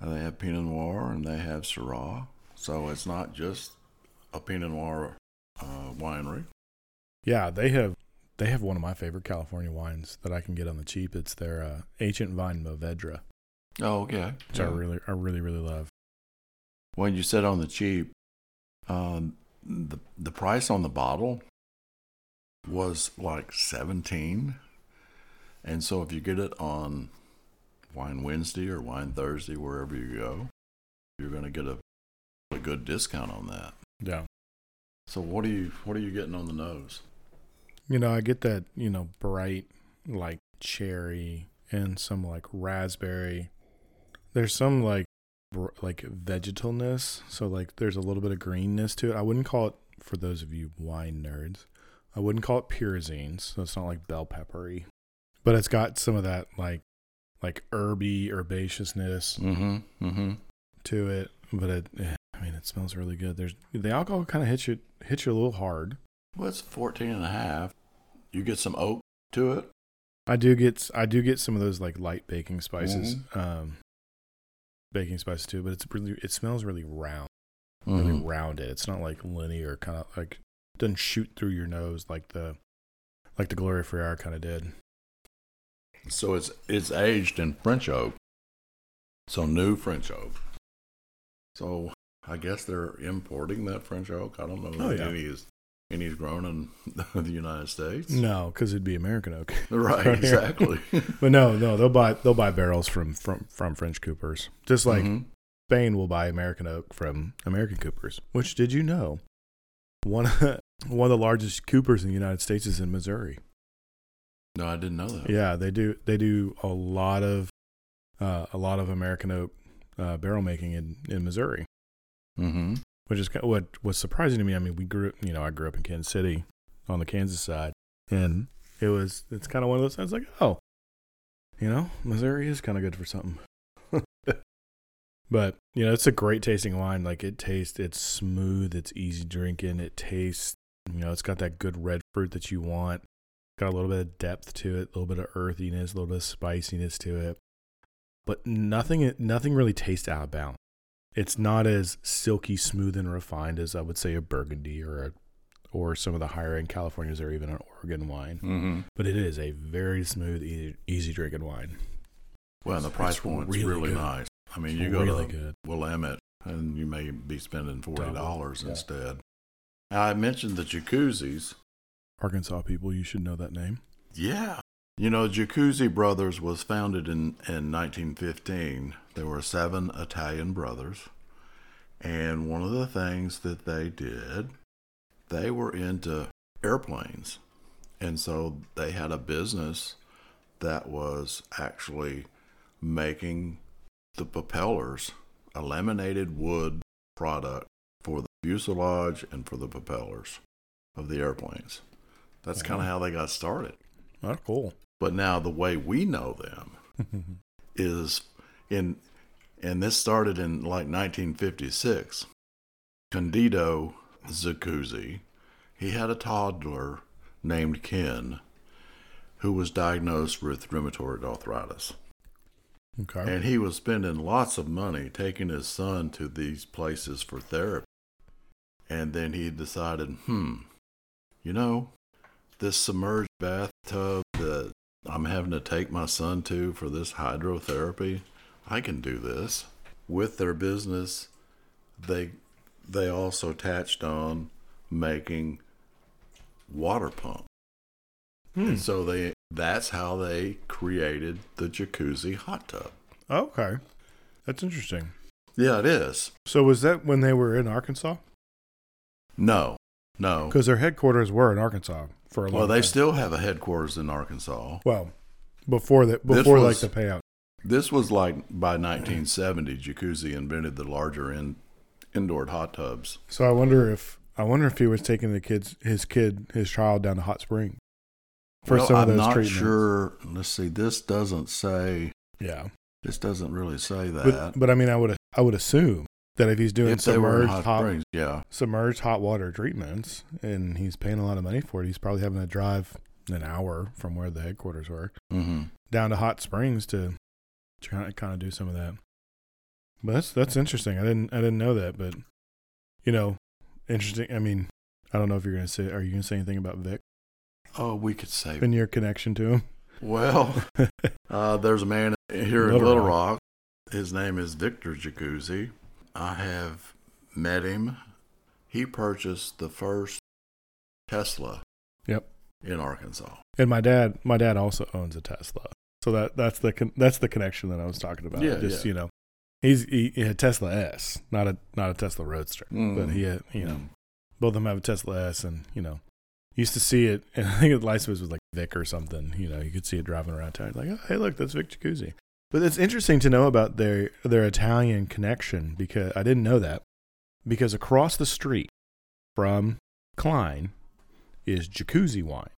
Uh, they have Pinot Noir, and they have Syrah. So it's not just a Pinot Noir uh, winery. Yeah, they have they have one of my favorite California wines that I can get on the cheap. It's their uh, Ancient Vine Mourvedre. Oh, okay. Which yeah. I really, I really, really love. When you said on the cheap, um, the the price on the bottle was like seventeen dollars. And so if you get it on Wine Wednesday or Wine Thursday, wherever you go, you're going to get a, a good discount on that. Yeah. So what are you what are you getting on the nose? You know, I get that, you know, bright like cherry and some like raspberry. There's some like like vegetalness, so like there's a little bit of greenness to it. I wouldn't call it, for those of you wine nerds, I wouldn't call it pyrazines, so it's not like bell peppery. But it's got some of that like like herby, herbaceousness mm-hmm, mm-hmm. to it. But it, I mean, it smells really good. There's the alcohol kind of hits you hits you a little hard. Well, it's fourteen and a half. You get some oak to it. I do get I do get some of those like light baking spices, mm-hmm. um, baking spice too. But it's really it smells really round, mm-hmm. really rounded. It's not like linear, kind of like doesn't shoot through your nose like the like the Gloria Ferrer kind of did. So it's it's aged in French oak, so new French oak. So I guess they're importing that French oak. I don't know oh, if yeah. any is any is grown in the United States. No, because it'd be American oak, right? Exactly. But no, no, they'll buy they'll buy barrels from from, from French coopers, just like mm-hmm. Spain will buy American oak from American coopers. Which did you know? One one of the largest coopers in the United States is in Missouri. No, I didn't know that. Yeah, they do. They do a lot of uh, a lot of American oak uh, barrel making in, in Missouri, mm-hmm. which is kind of what was surprising to me. I mean, we grew, you know, I grew up in Kansas City on the Kansas side, and it was it's kind of one of those. I was like, oh, you know, Missouri is kind of good for something. But you know, it's a great tasting wine. Like it tastes, it's smooth, it's easy drinking. It tastes, you know, it's got that good red fruit that you want. Got a little bit of depth to it, a little bit of earthiness, a little bit of spiciness to it, but nothing nothing really tastes out of balance. It's not as silky smooth and refined as I would say a Burgundy or a, or some of the higher end Californias or even an Oregon wine, mm-hmm. but it is a very smooth, easy, easy drinking wine. Well, and the price point's really, really nice. I mean, you go really to good. Willamette and you may be spending forty dollars Double. Instead. Yeah. Now, I mentioned the Jacuzzis. Arkansas people, you should know that name. Yeah. You know, Jacuzzi Brothers was founded in, in nineteen fifteen. There were seven Italian brothers. And one of the things that they did, they were into airplanes. And so they had a business that was actually making the propellers, a laminated wood product for the fuselage and for the propellers of the airplanes. That's kind of how they got started. That's cool. But now the way we know them is in, and this started in like nineteen fifty-six. Candido Jacuzzi, he had a toddler named Ken who was diagnosed with rheumatoid arthritis. Okay. And he was spending lots of money taking his son to these places for therapy. And then he decided, hmm, you know, this submerged bathtub that I'm having to take my son to for this hydrotherapy, I can do this. With their business, they they also attached on making water pumps. Hmm. And so they that's how they created the Jacuzzi hot tub. Okay. That's interesting. Yeah, it is. So was that when they were in Arkansas? No. No. Because their headquarters were in Arkansas. For a long well, they time. Still have a headquarters in Arkansas. Well, before that, before was, like the payout. This was like by nineteen seventy, Jacuzzi invented the larger in, indoor hot tubs. So I wonder if I wonder if he was taking the kids, his kid, his child down to Hot Spring for well, some of I'm those treatments. I'm not sure. Let's see. This doesn't say. Yeah. This doesn't really say that. But, but I mean, I would I would assume that if he's doing if submerged hot, hot springs, yeah, submerged hot water treatments, and he's paying a lot of money for it, he's probably having to drive an hour from where the headquarters were mm-hmm. down to hot springs to try to kind of do some of that. But that's that's interesting. I didn't I didn't know that, but you know, interesting. I mean, I don't know if you're gonna say. Are you gonna say anything about Vic? Oh, we could say. And your connection to him. Well, uh, there's a man here in Little, Little Rock. Rock. His name is Victor Jacuzzi. I have met him. He purchased the first Tesla. Yep. In Arkansas. And my dad, my dad also owns a Tesla. So that that's the con- that's the connection that I was talking about. Yeah, just yeah. you know, he's he, he had Tesla S, not a not a Tesla Roadster, mm. but he had, you know, mm. both of them have a Tesla S, and you know, used to see it, and I think the license was like Vic or something. You know, you could see it driving around town. It's like, oh, hey, look, that's Vic Jacuzzi. But it's interesting to know about their their Italian connection, because I didn't know that. Because across the street from Cline is Jacuzzi Wine.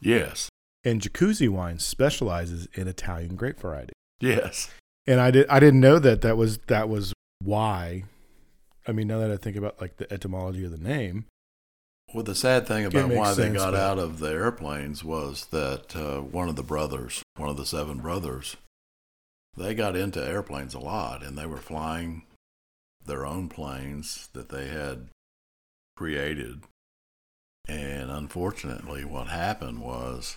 Yes. And Jacuzzi Wine specializes in Italian grape variety. Yes. And I did I didn't know that that was that was why. I mean, now that I think about like the etymology of the name. Well, the sad thing about why sense, they got but... out of the airplanes was that uh, one of the brothers, one of the seven brothers, they got into airplanes a lot, and they were flying their own planes that they had created. And unfortunately, what happened was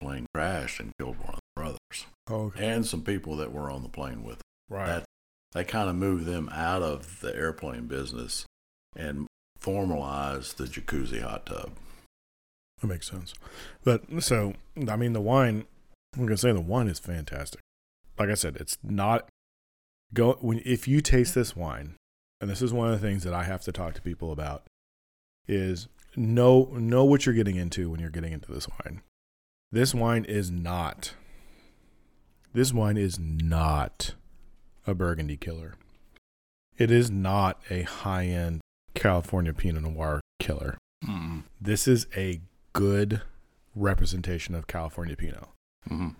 the plane crashed and killed one of the brothers. Oh, okay. And some people that were on the plane with them. Right. That, they kind of moved them out of the airplane business and formalize the Jacuzzi hot tub. That makes sense. But so, I mean, the wine, I'm going to say the wine is fantastic. Like I said, it's not go when if you taste this wine, and this is one of the things that I have to talk to people about, is know, know what you're getting into when you're getting into this wine. This wine is not, this wine is not a Burgundy killer. It is not a high-end California Pinot Noir killer. Mm-hmm. This is a good representation of California Pinot. Mm-hmm.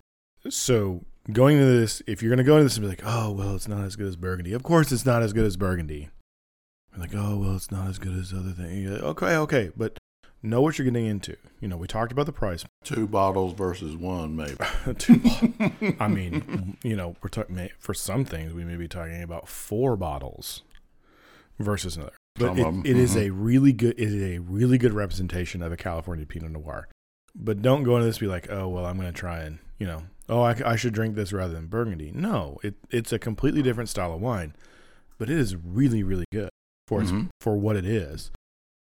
So going into this, if you're going to go into this and be like, oh, well, it's not as good as Burgundy. Of course, it's not as good as Burgundy. And like, oh, well, it's not as good as other things. Like, okay, okay. But know what you're getting into. You know, we talked about the price. Two bottles versus one, maybe. Two bottles. I mean, you know, we're talking for some things, we may be talking about four bottles versus another. But it, it mm-hmm. is a really good, it is a really good representation of a California Pinot Noir. But don't go into this and be like, oh, well, I'm going to try and, you know, oh, I, I should drink this rather than Burgundy. No, it it's a completely different style of wine, but it is really, really good for mm-hmm. its, for what it is.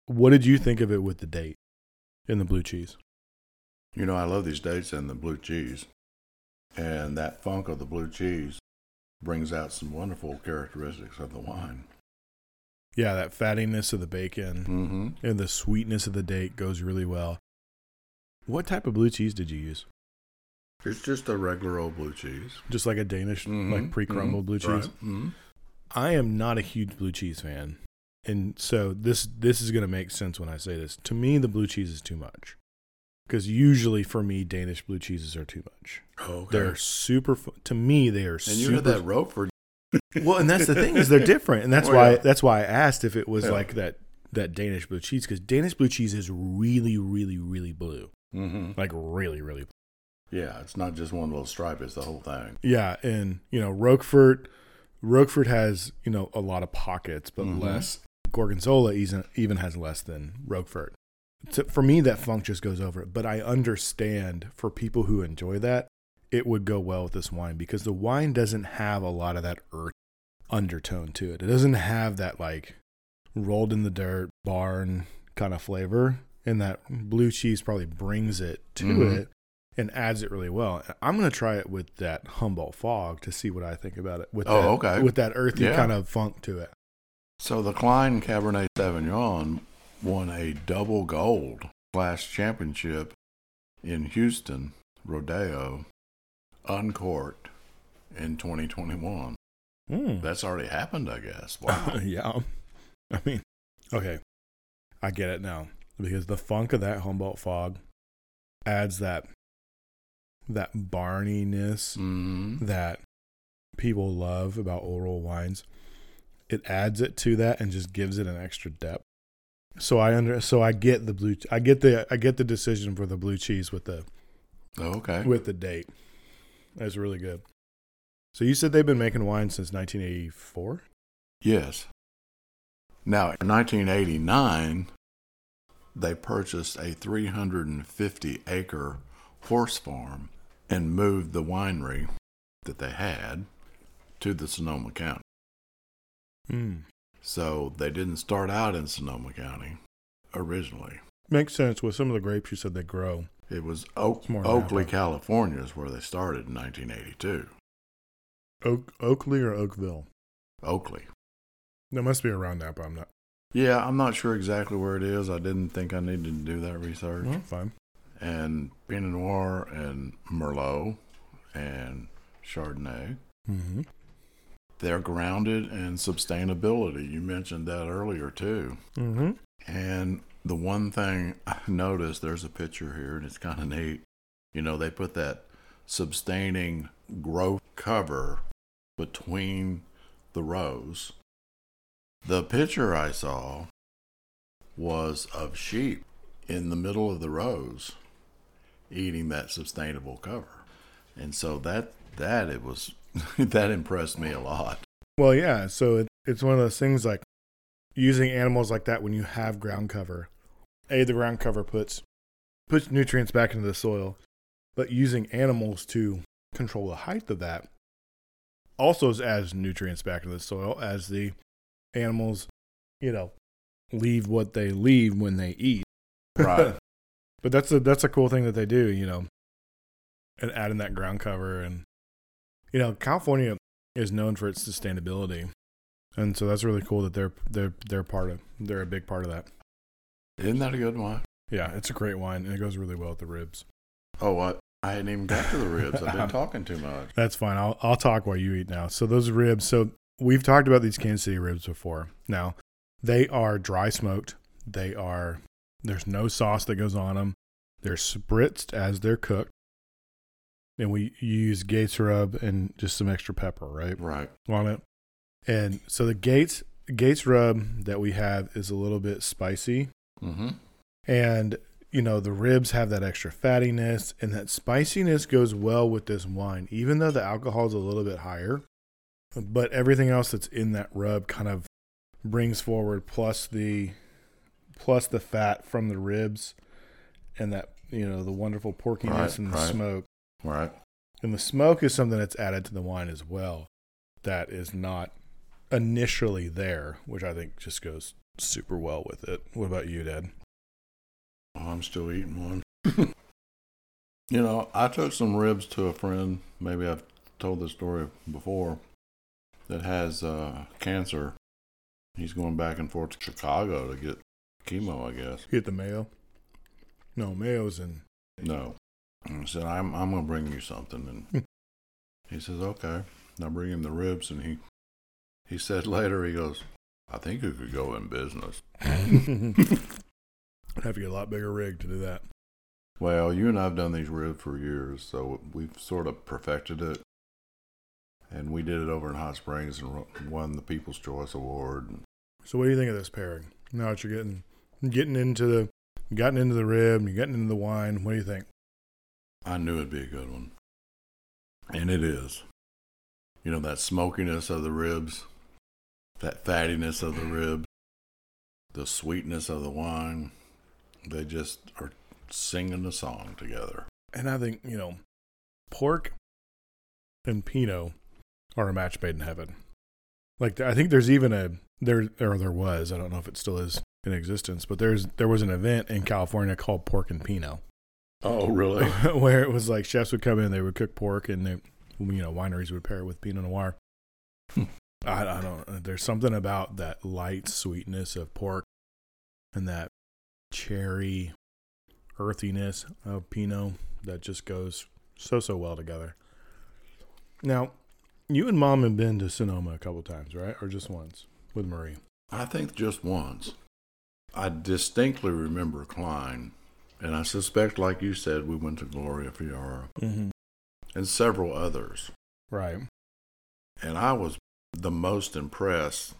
What did you think of it with the date and the blue cheese? You know, I love these dates and the blue cheese, and that funk of the blue cheese brings out some wonderful characteristics of the wine. Yeah, that fattiness of the bacon mm-hmm. and the sweetness of the date goes really well. What type of blue cheese did you use? It's just a regular old blue cheese. Just like a Danish, mm-hmm. like pre-crumbled mm-hmm. blue cheese? Right. Mm-hmm. I am not a huge blue cheese fan. And so this this is going to make sense when I say this. To me, the blue cheese is too much. Because usually for me, Danish blue cheeses are too much. Oh, okay. They're super, to me, they are and super. And you had that Roquefort. Well, and that's the thing is they're different. And that's oh, why yeah. that's why I asked if it was yeah. like that, that Danish blue cheese. Because Danish blue cheese is really, really, really blue. Mm-hmm. Like really, really blue. Yeah, it's not just one little stripe, it's the whole thing. Yeah, and, you know, Roquefort, Roquefort has, you know, a lot of pockets, but mm-hmm. less. Gorgonzola even has less than Roquefort. So for me, that funk just goes over it. But I understand for people who enjoy that, it would go well with this wine because the wine doesn't have a lot of that earth undertone to it. It doesn't have that, like, rolled in the dirt, barn kind of flavor. And that blue cheese probably brings it to mm-hmm. it. And adds it really well. I'm going to try it with that Humboldt Fog to see what I think about it. With oh, that, okay. With that earthy yeah. kind of funk to it. So the Klein Cabernet Sauvignon won a double gold class championship in Houston Rodeo, uncorked in twenty twenty-one. Mm. That's already happened, I guess. Wow. yeah. I mean, okay. I get it now. Because the funk of that Humboldt Fog adds that that barniness mm-hmm. that people love about old world wines. it adds it to that and just gives it an extra depth. So I under so I get the blue I get the I get the decision for the blue cheese with the oh, okay with the date. That's really good. So you said they've been making wine since nineteen eighty-four? Yes. Now, in nineteen eighty-nine, they purchased a three hundred fifty acre horse farm and moved the winery that they had to the Sonoma County. Mm. So they didn't start out in Sonoma County originally. Makes sense with some of the grapes you said they grow. It was Oak, Oakley, Napa. California is where they started in nineteen eighty-two. Oak, Oakley or Oakville? Oakley. That must be around Napa. I'm not. Yeah, I'm not sure exactly where it is. I didn't think I needed to do that research. Well, fine. And Pinot Noir and Merlot and Chardonnay. Mm-hmm. They're grounded in sustainability. You mentioned that earlier, too. Mm-hmm. And the one thing I noticed, there's a picture here, and it's kind of neat. You know, they put that sustaining growth cover between the rows. The picture I saw was of sheep in the middle of the rows eating that sustainable cover. And so that, that it was... that impressed me a lot. Well, yeah. So it, it's one of those things like using animals like that when you have ground cover. A, the ground cover puts puts nutrients back into the soil, but using animals to control the height of that also adds nutrients back into the soil as the animals, you know, leave what they leave when they eat. Right. But that's a that's a cool thing that they do, you know, and adding that ground cover and. You know, California is known for its sustainability, and so that's really cool that they're they're they're part of they're a big part of that. Isn't that a good wine? Yeah, it's a great wine, and it goes really well with the ribs. Oh, I I hadn't even got to the ribs. I've been talking too much. That's fine. I'll I'll talk while you eat now. So those ribs. So we've talked about these Kansas City ribs before. Now they are dry smoked. They are there's no sauce that goes on them. They're spritzed as they're cooked. And we use Gates rub and just some extra pepper, right? Right. On it. And so the Gates Gates rub that we have is a little bit spicy. Mm-hmm. And, you know, the ribs have that extra fattiness. And that spiciness goes well with this wine, even though the alcohol is a little bit higher. But everything else that's in that rub kind of brings forward, plus the plus the fat from the ribs and that, you know, the wonderful porkiness right, and the right. smoke. Right. And the smoke is something that's added to the wine as well that is not initially there, which I think just goes super well with it. What about you, Dad? Oh, I'm still eating one. You know, I took some ribs to a friend, maybe I've told this story before, that has uh, cancer. He's going back and forth to Chicago to get chemo, I guess. Get the Mayo? No, Mayo's in... No. I said, I'm I'm going to bring you something. And he says, okay. And I bring him the ribs. And he he said later, he goes, I think you could go in business. I'd have to get a lot bigger rig to do that. Well, you and I have done these ribs for years, so we've sort of perfected it. And we did it over in Hot Springs and won the People's Choice Award. So what do you think of this pairing? Now that you're getting, getting into the, gotten into the rib, you're getting into the wine, what do you think? I knew it'd be a good one. And it is. You know, that smokiness of the ribs, that fattiness of the rib, the sweetness of the wine, they just are singing the song together. And I think, you know, pork and Pinot are a match made in heaven. Like, I think there's even a, there or there was, I don't know if it still is in existence, but there's there was an event in California called Pork and Pinot. Oh, really? Where it was like chefs would come in, they would cook pork, and they, you know, wineries would pair it with Pinot Noir. I, I don't. There's something about that light sweetness of pork and that cherry earthiness of Pinot that just goes so so well together. Now, you and Mom have been to Sonoma a couple times, right, or just once with Marie? I think just once. I distinctly remember Cline. And I suspect, like you said, we went to Gloria Ferrer mm-hmm. and several others. Right. And I was the most impressed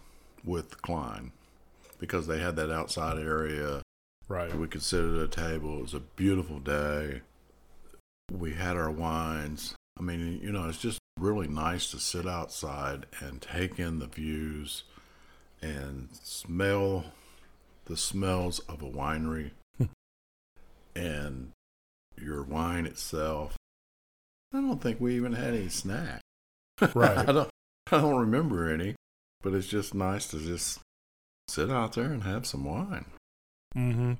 with Klein because they had that outside area. Right. We could sit at a table. It was a beautiful day. We had our wines. I mean, you know, it's just really nice to sit outside and take in the views and smell the smells of a winery and your wine itself. I don't think we even had any snack. Right. I don't I don't remember any, but it's just nice to just sit out there and have some wine. Mm-hmm.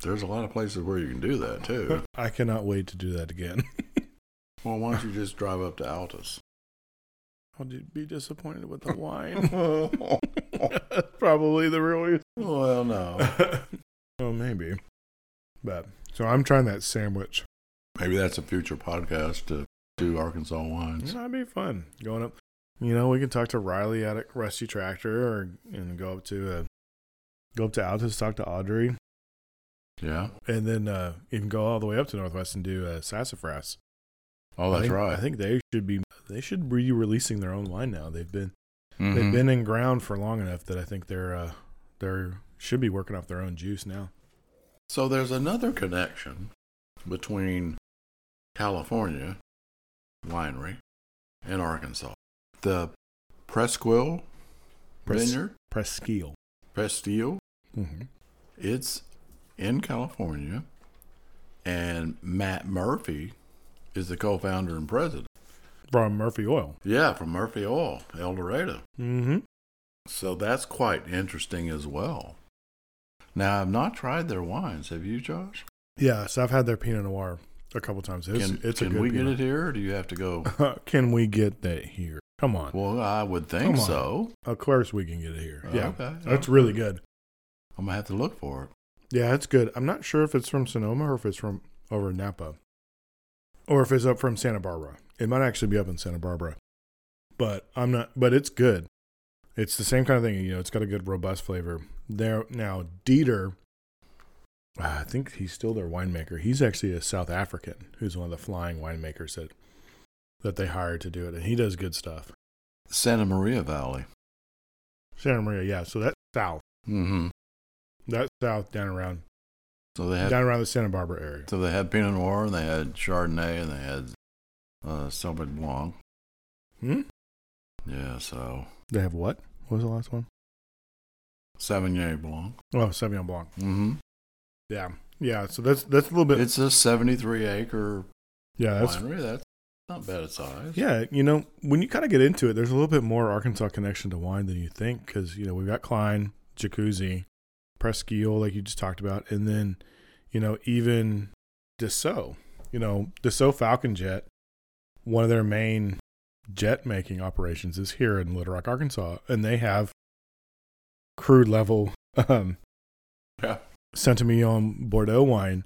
There's a lot of places where you can do that, too. I cannot wait to do that again. Well, why don't you just drive up to Altus? I'll be disappointed with the wine. Probably the real reason. Well, no. Well, maybe. But so I'm trying that sandwich. Maybe that's a future podcast to do Arkansas wines. Yeah, that'd be fun. Going up, you know, we can talk to Riley at a Rusty Tractor, or and go up to a, go up to Altus, talk to Audrey. Yeah, and then uh, even go all the way up to Northwest and do uh, Sassafras. Oh, that's I think, right. I think they should be they should be releasing their own wine now. They've been mm-hmm. they've been in ground for long enough that I think they're uh, they're should be working off their own juice now. So there's another connection between California winery and Arkansas. The Presqu'ile Pres- vineyard, Presqu'ile, Presqu'ile. Mm-hmm. It's in California, and Matt Murphy is the co-founder and president. From Murphy Oil. Yeah, from Murphy Oil, El Dorado. Mm-hmm. So that's quite interesting as well. Now, I've not tried their wines. Have you, Josh? Yeah, so I've had their Pinot Noir a couple times. It's, can it's a can good we Pinot. Get it here, or do you have to go? Can we get that here? Come on. Well, I would think so. Of course we can get it here. Yeah, okay. That's really good. I'm going to have to look for it. Yeah, it's good. I'm not sure if it's from Sonoma or if it's from over in Napa. Or if it's up from Santa Barbara. It might actually be up in Santa Barbara. But I'm not but it's good. It's the same kind of thing, you know, it's got a good robust flavor. There now Dieter, I think he's still their winemaker. He's actually a South African who's one of the flying winemakers that that they hired to do it, and he does good stuff. Santa Maria Valley. Santa Maria, yeah. So that's south. Mm-hmm. That's south down around So they had, down around the Santa Barbara area. So they had Pinot Noir, and they had Chardonnay, and they had uh, Sauvignon Blanc. Hmm? Yeah, so. They have what? What was the last one? Sauvignon Blanc. Oh, Sauvignon Blanc. Mm-hmm. Yeah. Yeah, so that's that's a little bit. It's a seventy-three acre yeah, that's, winery. That's not bad at size. Yeah, you know, when you kind of get into it, there's a little bit more Arkansas connection to wine than you think, because, you know, we've got Klein, Jacuzzi, Presqu'ile, like you just talked about, and then, you know, even Dassault, you know, Dassault Falcon Jet, one of their main jet making operations is here in Little Rock, Arkansas, and they have crude level um, yeah. Saint-Emilion Bordeaux wine,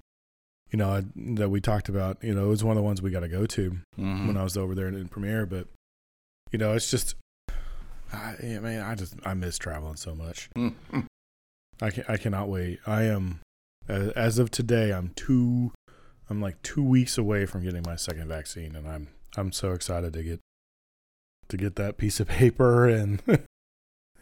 you know, that we talked about. You know, it was one of the ones we got to go to mm-hmm. when I was over there in, in Premiere, but, you know, it's just, I, I mean, I just, I miss traveling so much. Mm-hmm. I can, I cannot wait. I am, as of today, I'm two, I'm like two weeks away from getting my second vaccine, and I'm I'm so excited to get to get that piece of paper, and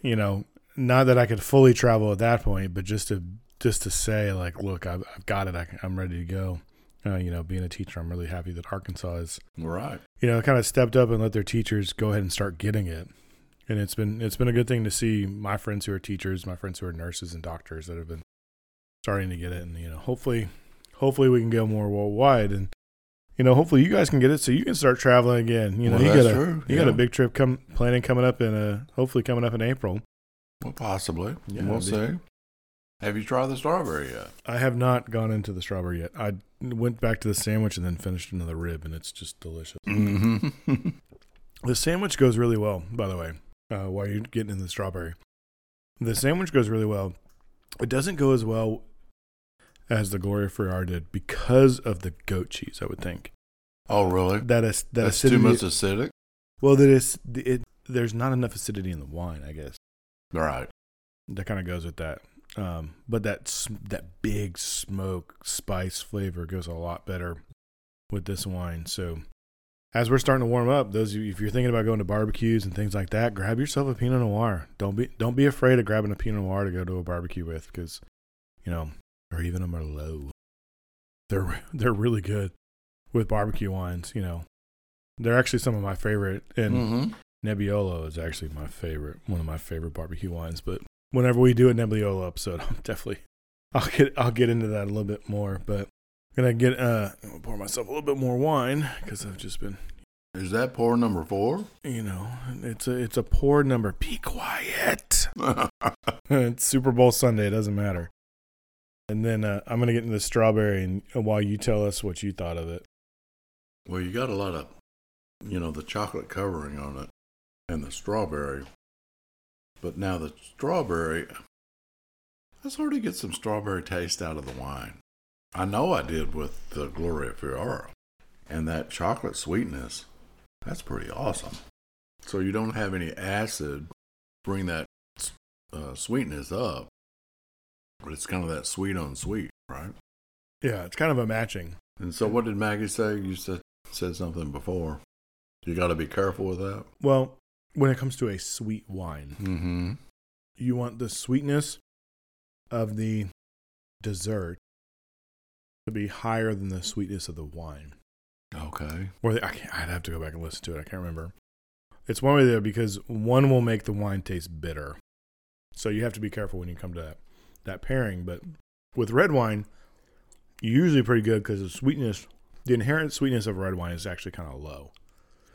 you know, not that I could fully travel at that point, but just to just to say like, look, I've, I've got it. I can, I'm ready to go. Uh, you know, being a teacher, I'm really happy that Arkansas is right. You know, kind of stepped up and let their teachers go ahead and start getting it. And it's been it's been a good thing to see my friends who are teachers, my friends who are nurses and doctors that have been starting to get it, and you know, hopefully, hopefully we can go more worldwide, and you know, hopefully you guys can get it so you can start traveling again. You know, well, you got a true. you yeah. got a big trip come planning coming up in a hopefully coming up in April. Well, possibly. Yeah, we'll see. Have you tried the strawberry yet? I have not gone into the strawberry yet. I went back to the sandwich and then finished another rib, and it's just delicious. Mm-hmm. The sandwich goes really well, by the way. Uh, while you're getting in the strawberry, the sandwich goes really well. It doesn't go as well as the Gloria Ferrer did because of the goat cheese, I would think. Oh, really? That is that that's acidity, too much acidic. Well, that is it. There's not enough acidity in the wine, I guess. Right. That kind of goes with that. Um, but that that big smoke spice flavor goes a lot better with this wine. So as we're starting to warm up, those of you, if you're thinking about going to barbecues and things like that, grab yourself a Pinot Noir. Don't be don't be afraid of grabbing a Pinot Noir to go to a barbecue with, because, you know, or even a Merlot. They're they're really good with barbecue wines. You know, they're actually some of my favorite, and mm-hmm. Nebbiolo is actually my favorite, one of my favorite barbecue wines. But whenever we do a Nebbiolo episode, I'm definitely I'll get I'll get into that a little bit more, but. Gonna get uh I'm gonna pour myself a little bit more wine because I've just been. Is that pour number four? You know, it's a it's a pour number. Be quiet. It's Super Bowl Sunday. It doesn't matter. And then uh, I'm gonna get into the strawberry, and uh, while you tell us what you thought of it. Well, you got a lot of, you know, the chocolate covering on it, and the strawberry. But now the strawberry, I sort of get some strawberry taste out of the wine. I know I did with the Gloria Ferrer, and that chocolate sweetness, that's pretty awesome. So you don't have any acid bring that uh, sweetness up, but it's kind of that sweet on sweet, right? Yeah, it's kind of a matching. And so what did Maggie say? You said, said something before. You got to be careful with that. Well, when it comes to a sweet wine, mm-hmm. you want the sweetness of the dessert to be higher than the sweetness of the wine. Okay. Or the, I can't, I'd have to go back and listen to it. I can't remember. It's one way there because one will make the wine taste bitter. So you have to be careful when you come to that, that pairing. But with red wine, you're usually pretty good because the sweetness, the inherent sweetness of red wine is actually kind of low.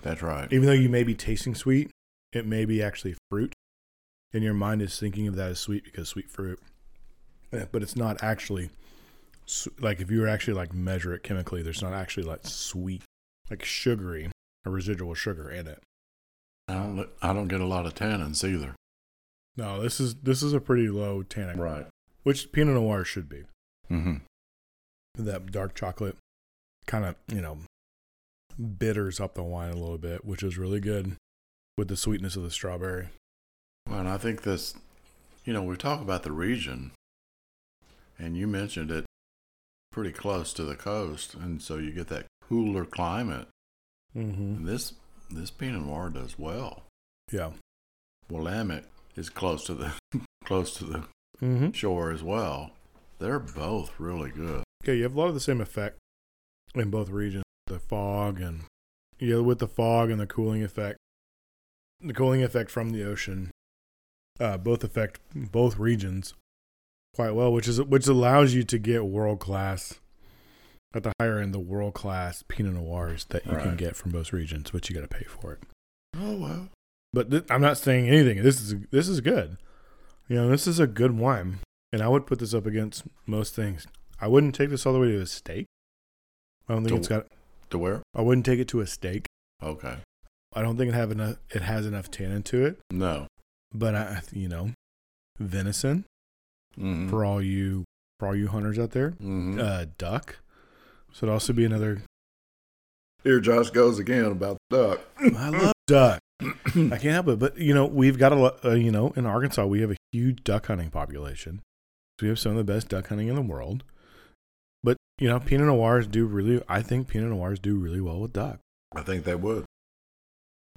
That's right. Even though you may be tasting sweet, it may be actually fruit. And your mind is thinking of that as sweet because sweet fruit. But it's not actually... Like if you were actually like measure it chemically, there's not actually like sweet, like sugary or residual sugar in it. I don't. I don't get a lot of tannins either. No, this is this is a pretty low tannin, right? Which Pinot Noir should be. Mm-hmm. That dark chocolate kind of, you know, bitters up the wine a little bit, which is really good with the sweetness of the strawberry. Well, and I think this, you know, we talk about the region, and you mentioned it. Pretty close to the coast, and so you get that cooler climate. Mm-hmm. And this this Pinot Noir does well. Yeah, Willamette is close to the close to the mm-hmm. shore as well. They're both really good. Okay, you have a lot of the same effect in both regions. The fog and yeah, with the fog and the cooling effect, the cooling effect from the ocean, uh, both affect both regions. Quite well, which is which allows you to get world class at the higher end, the world class Pinot Noirs that you right. can get from both regions, but you got to pay for it. Oh wow! But th- I'm not saying anything. This is this is good. You know, this is a good wine, and I would put this up against most things. I wouldn't take this all the way to a steak. I don't think to, it's got to where. I wouldn't take it to a steak. Okay. I don't think it have enough. It has enough tannin to it. No. But I, you know, venison. Mm-hmm. For all you, for all you hunters out there, mm-hmm. uh, duck. So it'd also be another. Here, Josh goes again about duck. I love duck. I can't help it, but you know we've got a uh, you know in Arkansas we have a huge duck hunting population. So we have some of the best duck hunting in the world. But you know, Pinot Noirs do really. I think Pinot Noirs do really well with duck. I think they would.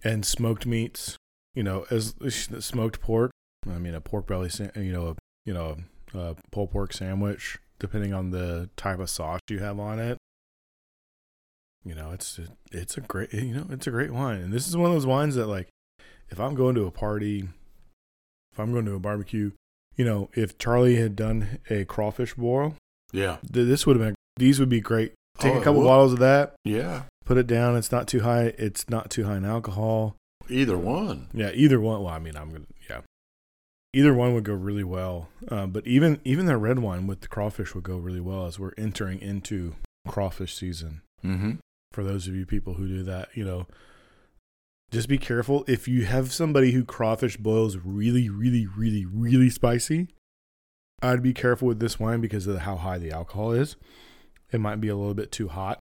And smoked meats, you know, as smoked pork. I mean, a pork belly, you know. A You know, a pulled pork sandwich, depending on the type of sauce you have on it. You know, it's a, it's a great, you know, it's a great wine. And this is one of those wines that, like, if I'm going to a party, if I'm going to a barbecue, you know, if Charlie had done a crawfish boil, yeah, th- this would have been, these would be great. Take oh, a couple bottles of that. Yeah. Put it down. It's not too high. It's not too high in alcohol. Either one. Yeah, either one. Well, I mean, I'm going to, yeah. Either one would go really well, uh, but even even that red wine with the crawfish would go really well as we're entering into crawfish season. Mm-hmm. For those of you people who do that, you know, just be careful. If you have somebody who crawfish boils really, really, really, really spicy, I'd be careful with this wine because of how high the alcohol is. It might be a little bit too hot.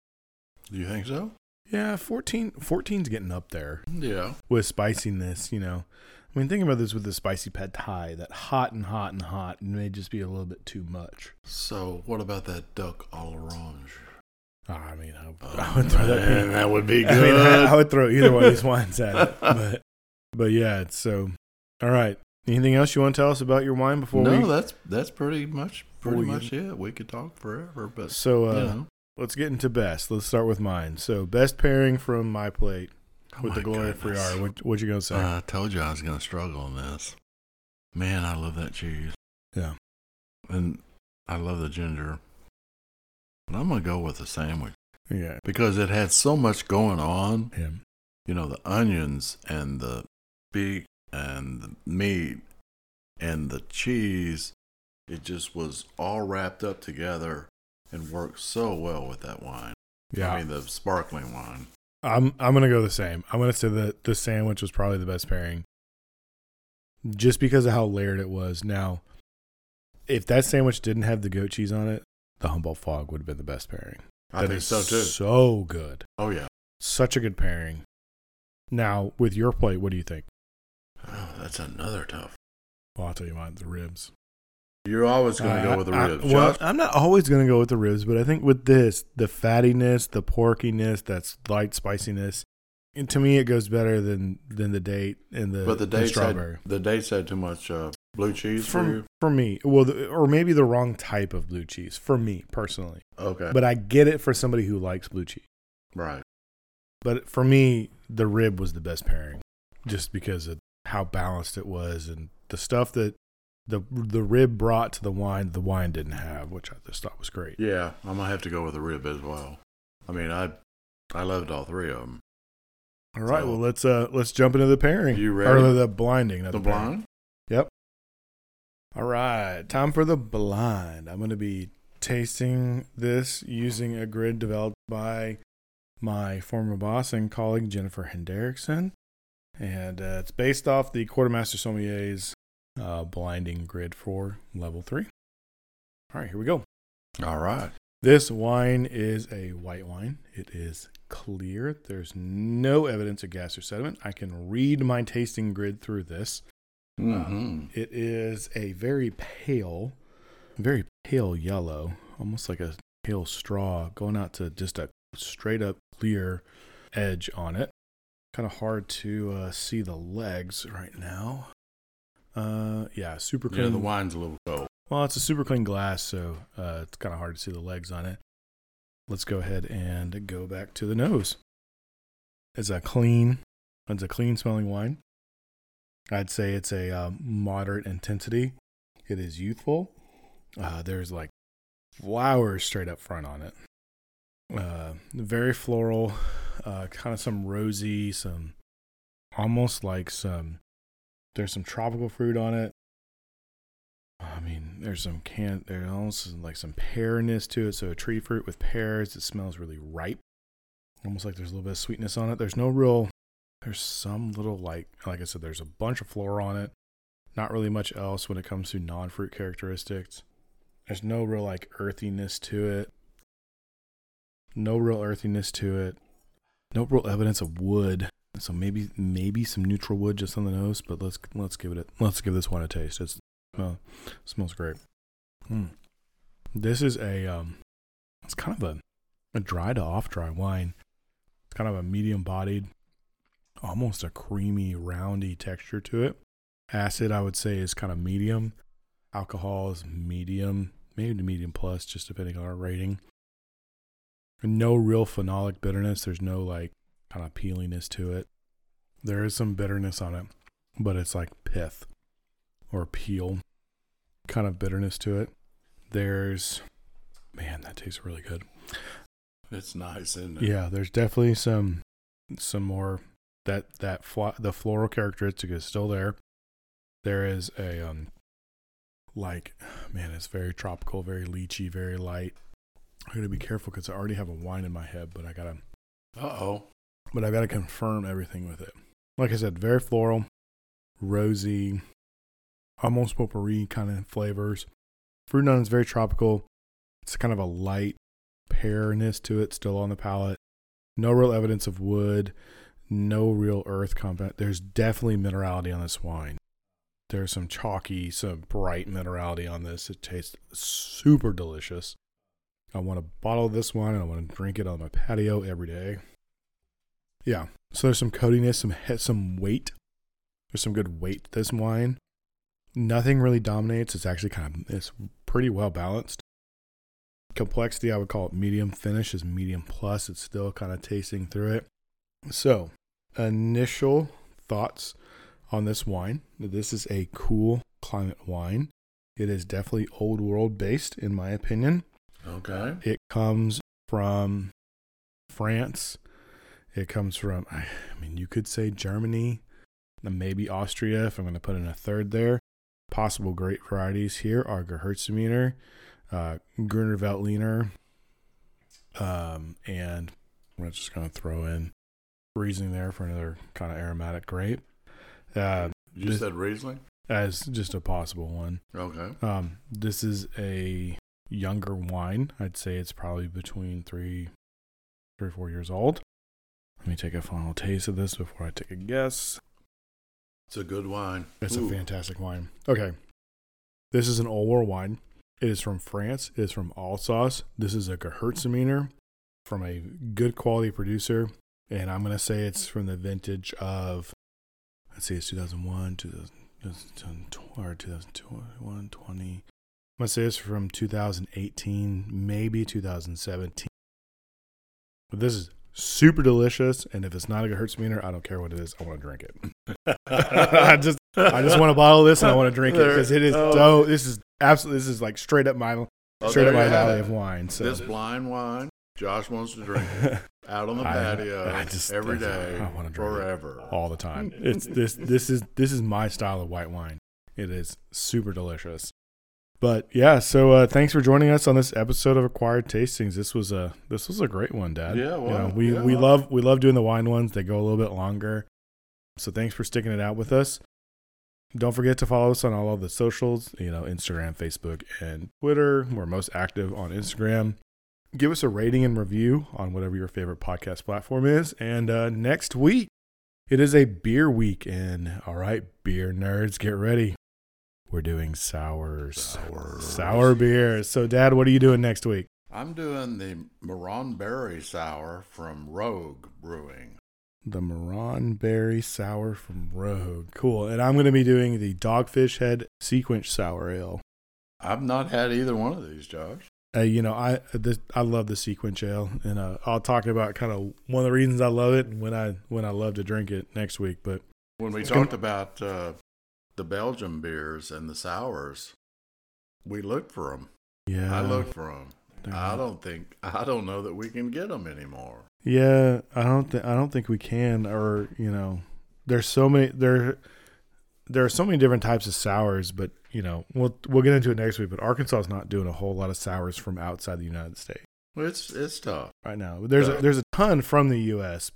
Do you think so? Yeah, fourteen fourteen's getting up there. Yeah. With spiciness, you know. I mean, think about this with the spicy pad thai, that hot and hot and hot and may just be a little bit too much. So what about that duck à l'orange? Oh, I mean, I, I would throw that. Man, that would be good. I, mean, I, I would throw either one of these wines at it. But, but yeah, it's so. All right. Anything else you want to tell us about your wine before? No, we, that's that's pretty much pretty much it. We could talk forever, but so uh, you know. Let's get into best. Let's start with mine. So best pairing from my plate oh with my the Gloria Ferrer. What, what you gonna say? Uh, I told you I was gonna struggle on this. Man, I love that cheese. Yeah, and I love the ginger. But I'm gonna go with the sandwich. Yeah, because it had so much going on. Yeah, you know the onions and the beak. And the meat and the cheese, it just was all wrapped up together and worked so well with that wine. Yeah. I mean, the sparkling wine. I'm I'm going to go the same. I'm going to say that the sandwich was probably the best pairing just because of how layered it was. Now, if that sandwich didn't have the goat cheese on it, the Humboldt Fog would have been the best pairing. I that think is so, too. So good. Oh, yeah. Such a good pairing. Now, with your plate, what do you think? Oh, that's another tough. Well, I'll tell you mine, the ribs. You're always going to uh, go with the I, ribs, I, well, I'm not always going to go with the ribs, but I think with this, the fattiness, the porkiness, that light spiciness, and to me it goes better than, than the date and the, but the, date the strawberry. Had, the dates had too much uh, blue cheese for, for you? For me. Well, the, or maybe the wrong type of blue cheese, for me, personally. Okay. But I get it for somebody who likes blue cheese. Right. But for me, the rib was the best pairing, just because of how balanced it was, and the stuff that the the rib brought to the wine, the wine didn't have, which I just thought was great. Yeah, I'm gonna have to go with the rib as well. I mean, I I loved all three of them. All right, so, well let's uh let's jump into the pairing. You ready? Or the blinding, not the, the blind. Yep. All right, time for the blind. I'm gonna be tasting this using a grid developed by my former boss and colleague Jennifer Hendrickson. And uh, it's based off the Quartermaster Sommelier's uh, blinding grid for level three. All right, here we go. All right. This wine is a white wine. It is clear. There's no evidence of gas or sediment. I can read my tasting grid through this. Mm-hmm. Uh, it is a very pale, very pale yellow, almost like a pale straw going out to just a straight up clear edge on it. Kind of hard to uh, see the legs right now. Uh, yeah, super clean. Yeah, the wine's a little cold. Well, it's a super clean glass, so uh, it's kind of hard to see the legs on it. Let's go ahead and go back to the nose. It's a clean, it's a clean smelling wine. I'd say it's a uh, moderate intensity. It is youthful. Uh, there's like flowers straight up front on it. Uh, very floral, uh, kind of some rosy, some almost like some, there's some tropical fruit on it. I mean, there's some can, there's almost like some pearness to it. So a tree fruit with pears, it smells really ripe. Almost like there's a little bit of sweetness on it. There's no real, there's some little like, like I said, there's a bunch of floral on it. Not really much else when it comes to non-fruit characteristics. There's no real like earthiness to it. No real earthiness to it. No real evidence of wood. So maybe maybe some neutral wood just on the nose, but let's let's give it a, let's give this one a taste. It's uh, it smells great. Mm. This is a um it's kind of a, a dry to off dry wine. It's kind of a medium bodied, almost a creamy, roundy texture to it. Acid, I would say, is kind of medium. Alcohol is medium, maybe to medium plus, just depending on our rating. No real phenolic bitterness. There's no like kind of peeliness to it. There is some bitterness on it, but it's like pith or peel kind of bitterness to it. There's, man, that tastes really good. It's nice, isn't it? Yeah, there's definitely some some more that that fl- the floral characteristic is still there. There is a um like man, it's very tropical, very lychee, very light. I gotta be careful because I already have a wine in my head, but I gotta. Uh oh. But I gotta confirm everything with it. Like I said, very floral, rosy, almost potpourri kind of flavors. Fruit on is very tropical. It's kind of a light pearness to it, still on the palate. No real evidence of wood. No real earth component. There's definitely minerality on this wine. There's some chalky, some bright minerality on this. It tastes super delicious. I want to bottle this wine and I want to drink it on my patio every day. Yeah. So there's some coatiness, some some weight. There's some good weight to this wine. Nothing really dominates. It's actually kind of, it's pretty well balanced. Complexity, I would call it medium. Finish is medium plus. It's still kind of tasting through it. So, initial thoughts on this wine. This is a cool climate wine. It is definitely old world based, in my opinion. Okay. It comes from France. It comes from, I mean, you could say Germany, maybe Austria, if I'm going to put in a third there. Possible great varieties here are Gewürztraminer, uh, Grüner Veltliner, um, and I'm just going to throw in Riesling there for another kind of aromatic grape. Uh, you this, said Riesling? As just a possible one. Okay. Um, this is a younger wine. I'd say it's probably between three, three or four years old. Let me take a final taste of this before I take a guess. It's a good wine. It's Ooh. a fantastic wine. Okay. This is an old world wine. It is from France. It is from Alsace. This is a Gewürztraminer from a good quality producer. And I'm going to say it's from the vintage of, let's see, it's two thousand one, two thousand two, or two thousand twenty-one, twenty. I'm going to say it's from two thousand eighteen, maybe two thousand seventeen. But this is super delicious, and if it's not a Gewürztraminer, I don't care what it is. I want to drink it. I just, I just want to bottle this, and I want to drink there, it because it is oh. so. This is absolutely. This is like straight up my, oh, straight up my alley of wine. So this blind wine, Josh wants to drink it out on the I, patio I just, every day, I want to drink forever, it all the time. It's this. This is this is my style of white wine. It is super delicious. But yeah, so uh, thanks for joining us on this episode of Acquired Tastings. This was a this was a great one, Dad. Yeah, well, you know, we yeah, we well. love we love doing the wine ones. They go a little bit longer. So thanks for sticking it out with us. Don't forget to follow us on all of the socials. You know, Instagram, Facebook, and Twitter. We're most active on Instagram. Give us a rating and review on whatever your favorite podcast platform is. And uh, next week, it is a beer week, and all right, beer nerds, get ready. We're doing sours. sours, sour beers. So, Dad, what are you doing next week? I'm doing the Marionberry Sour from Rogue Brewing. The Marionberry Sour from Rogue. Cool. And I'm going to be doing the Dogfish Head SeaQuench Sour Ale. I've not had either one of these, Josh. Uh, you know, I this, I love the SeaQuench Ale, and uh, I'll talk about kind of one of the reasons I love it and when I when I love to drink it next week. But when we talked about Uh, the Belgian beers and the sours, we look for them. Yeah, I look for them. They're I don't think I don't know that we can get them anymore. Yeah, I don't think I don't think we can. Or you know, there's so many there. There are so many different types of sours, but you know, we'll we'll get into it next week. But Arkansas is not doing a whole lot of sours from outside the United States. Well, it's it's tough right now. There's a, there's a ton from the U S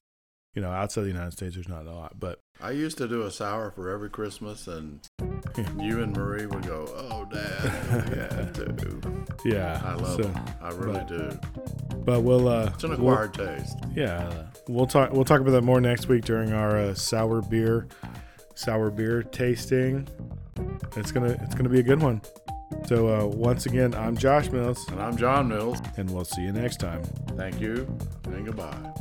You know, outside the United States, there's not a lot, but I used to do a sour for every Christmas, and yeah. you and Marie would go, "Oh, Dad, yeah, dude, yeah, I love so, them, I really but, do." But we'll uh, it's an acquired we'll, taste. Yeah, we'll talk. We'll talk about that more next week during our uh, sour beer, sour beer tasting. It's gonna, it's gonna be a good one. So uh, once again, I'm Josh Mills, and I'm John Mills, and we'll see you next time. Thank you, and goodbye.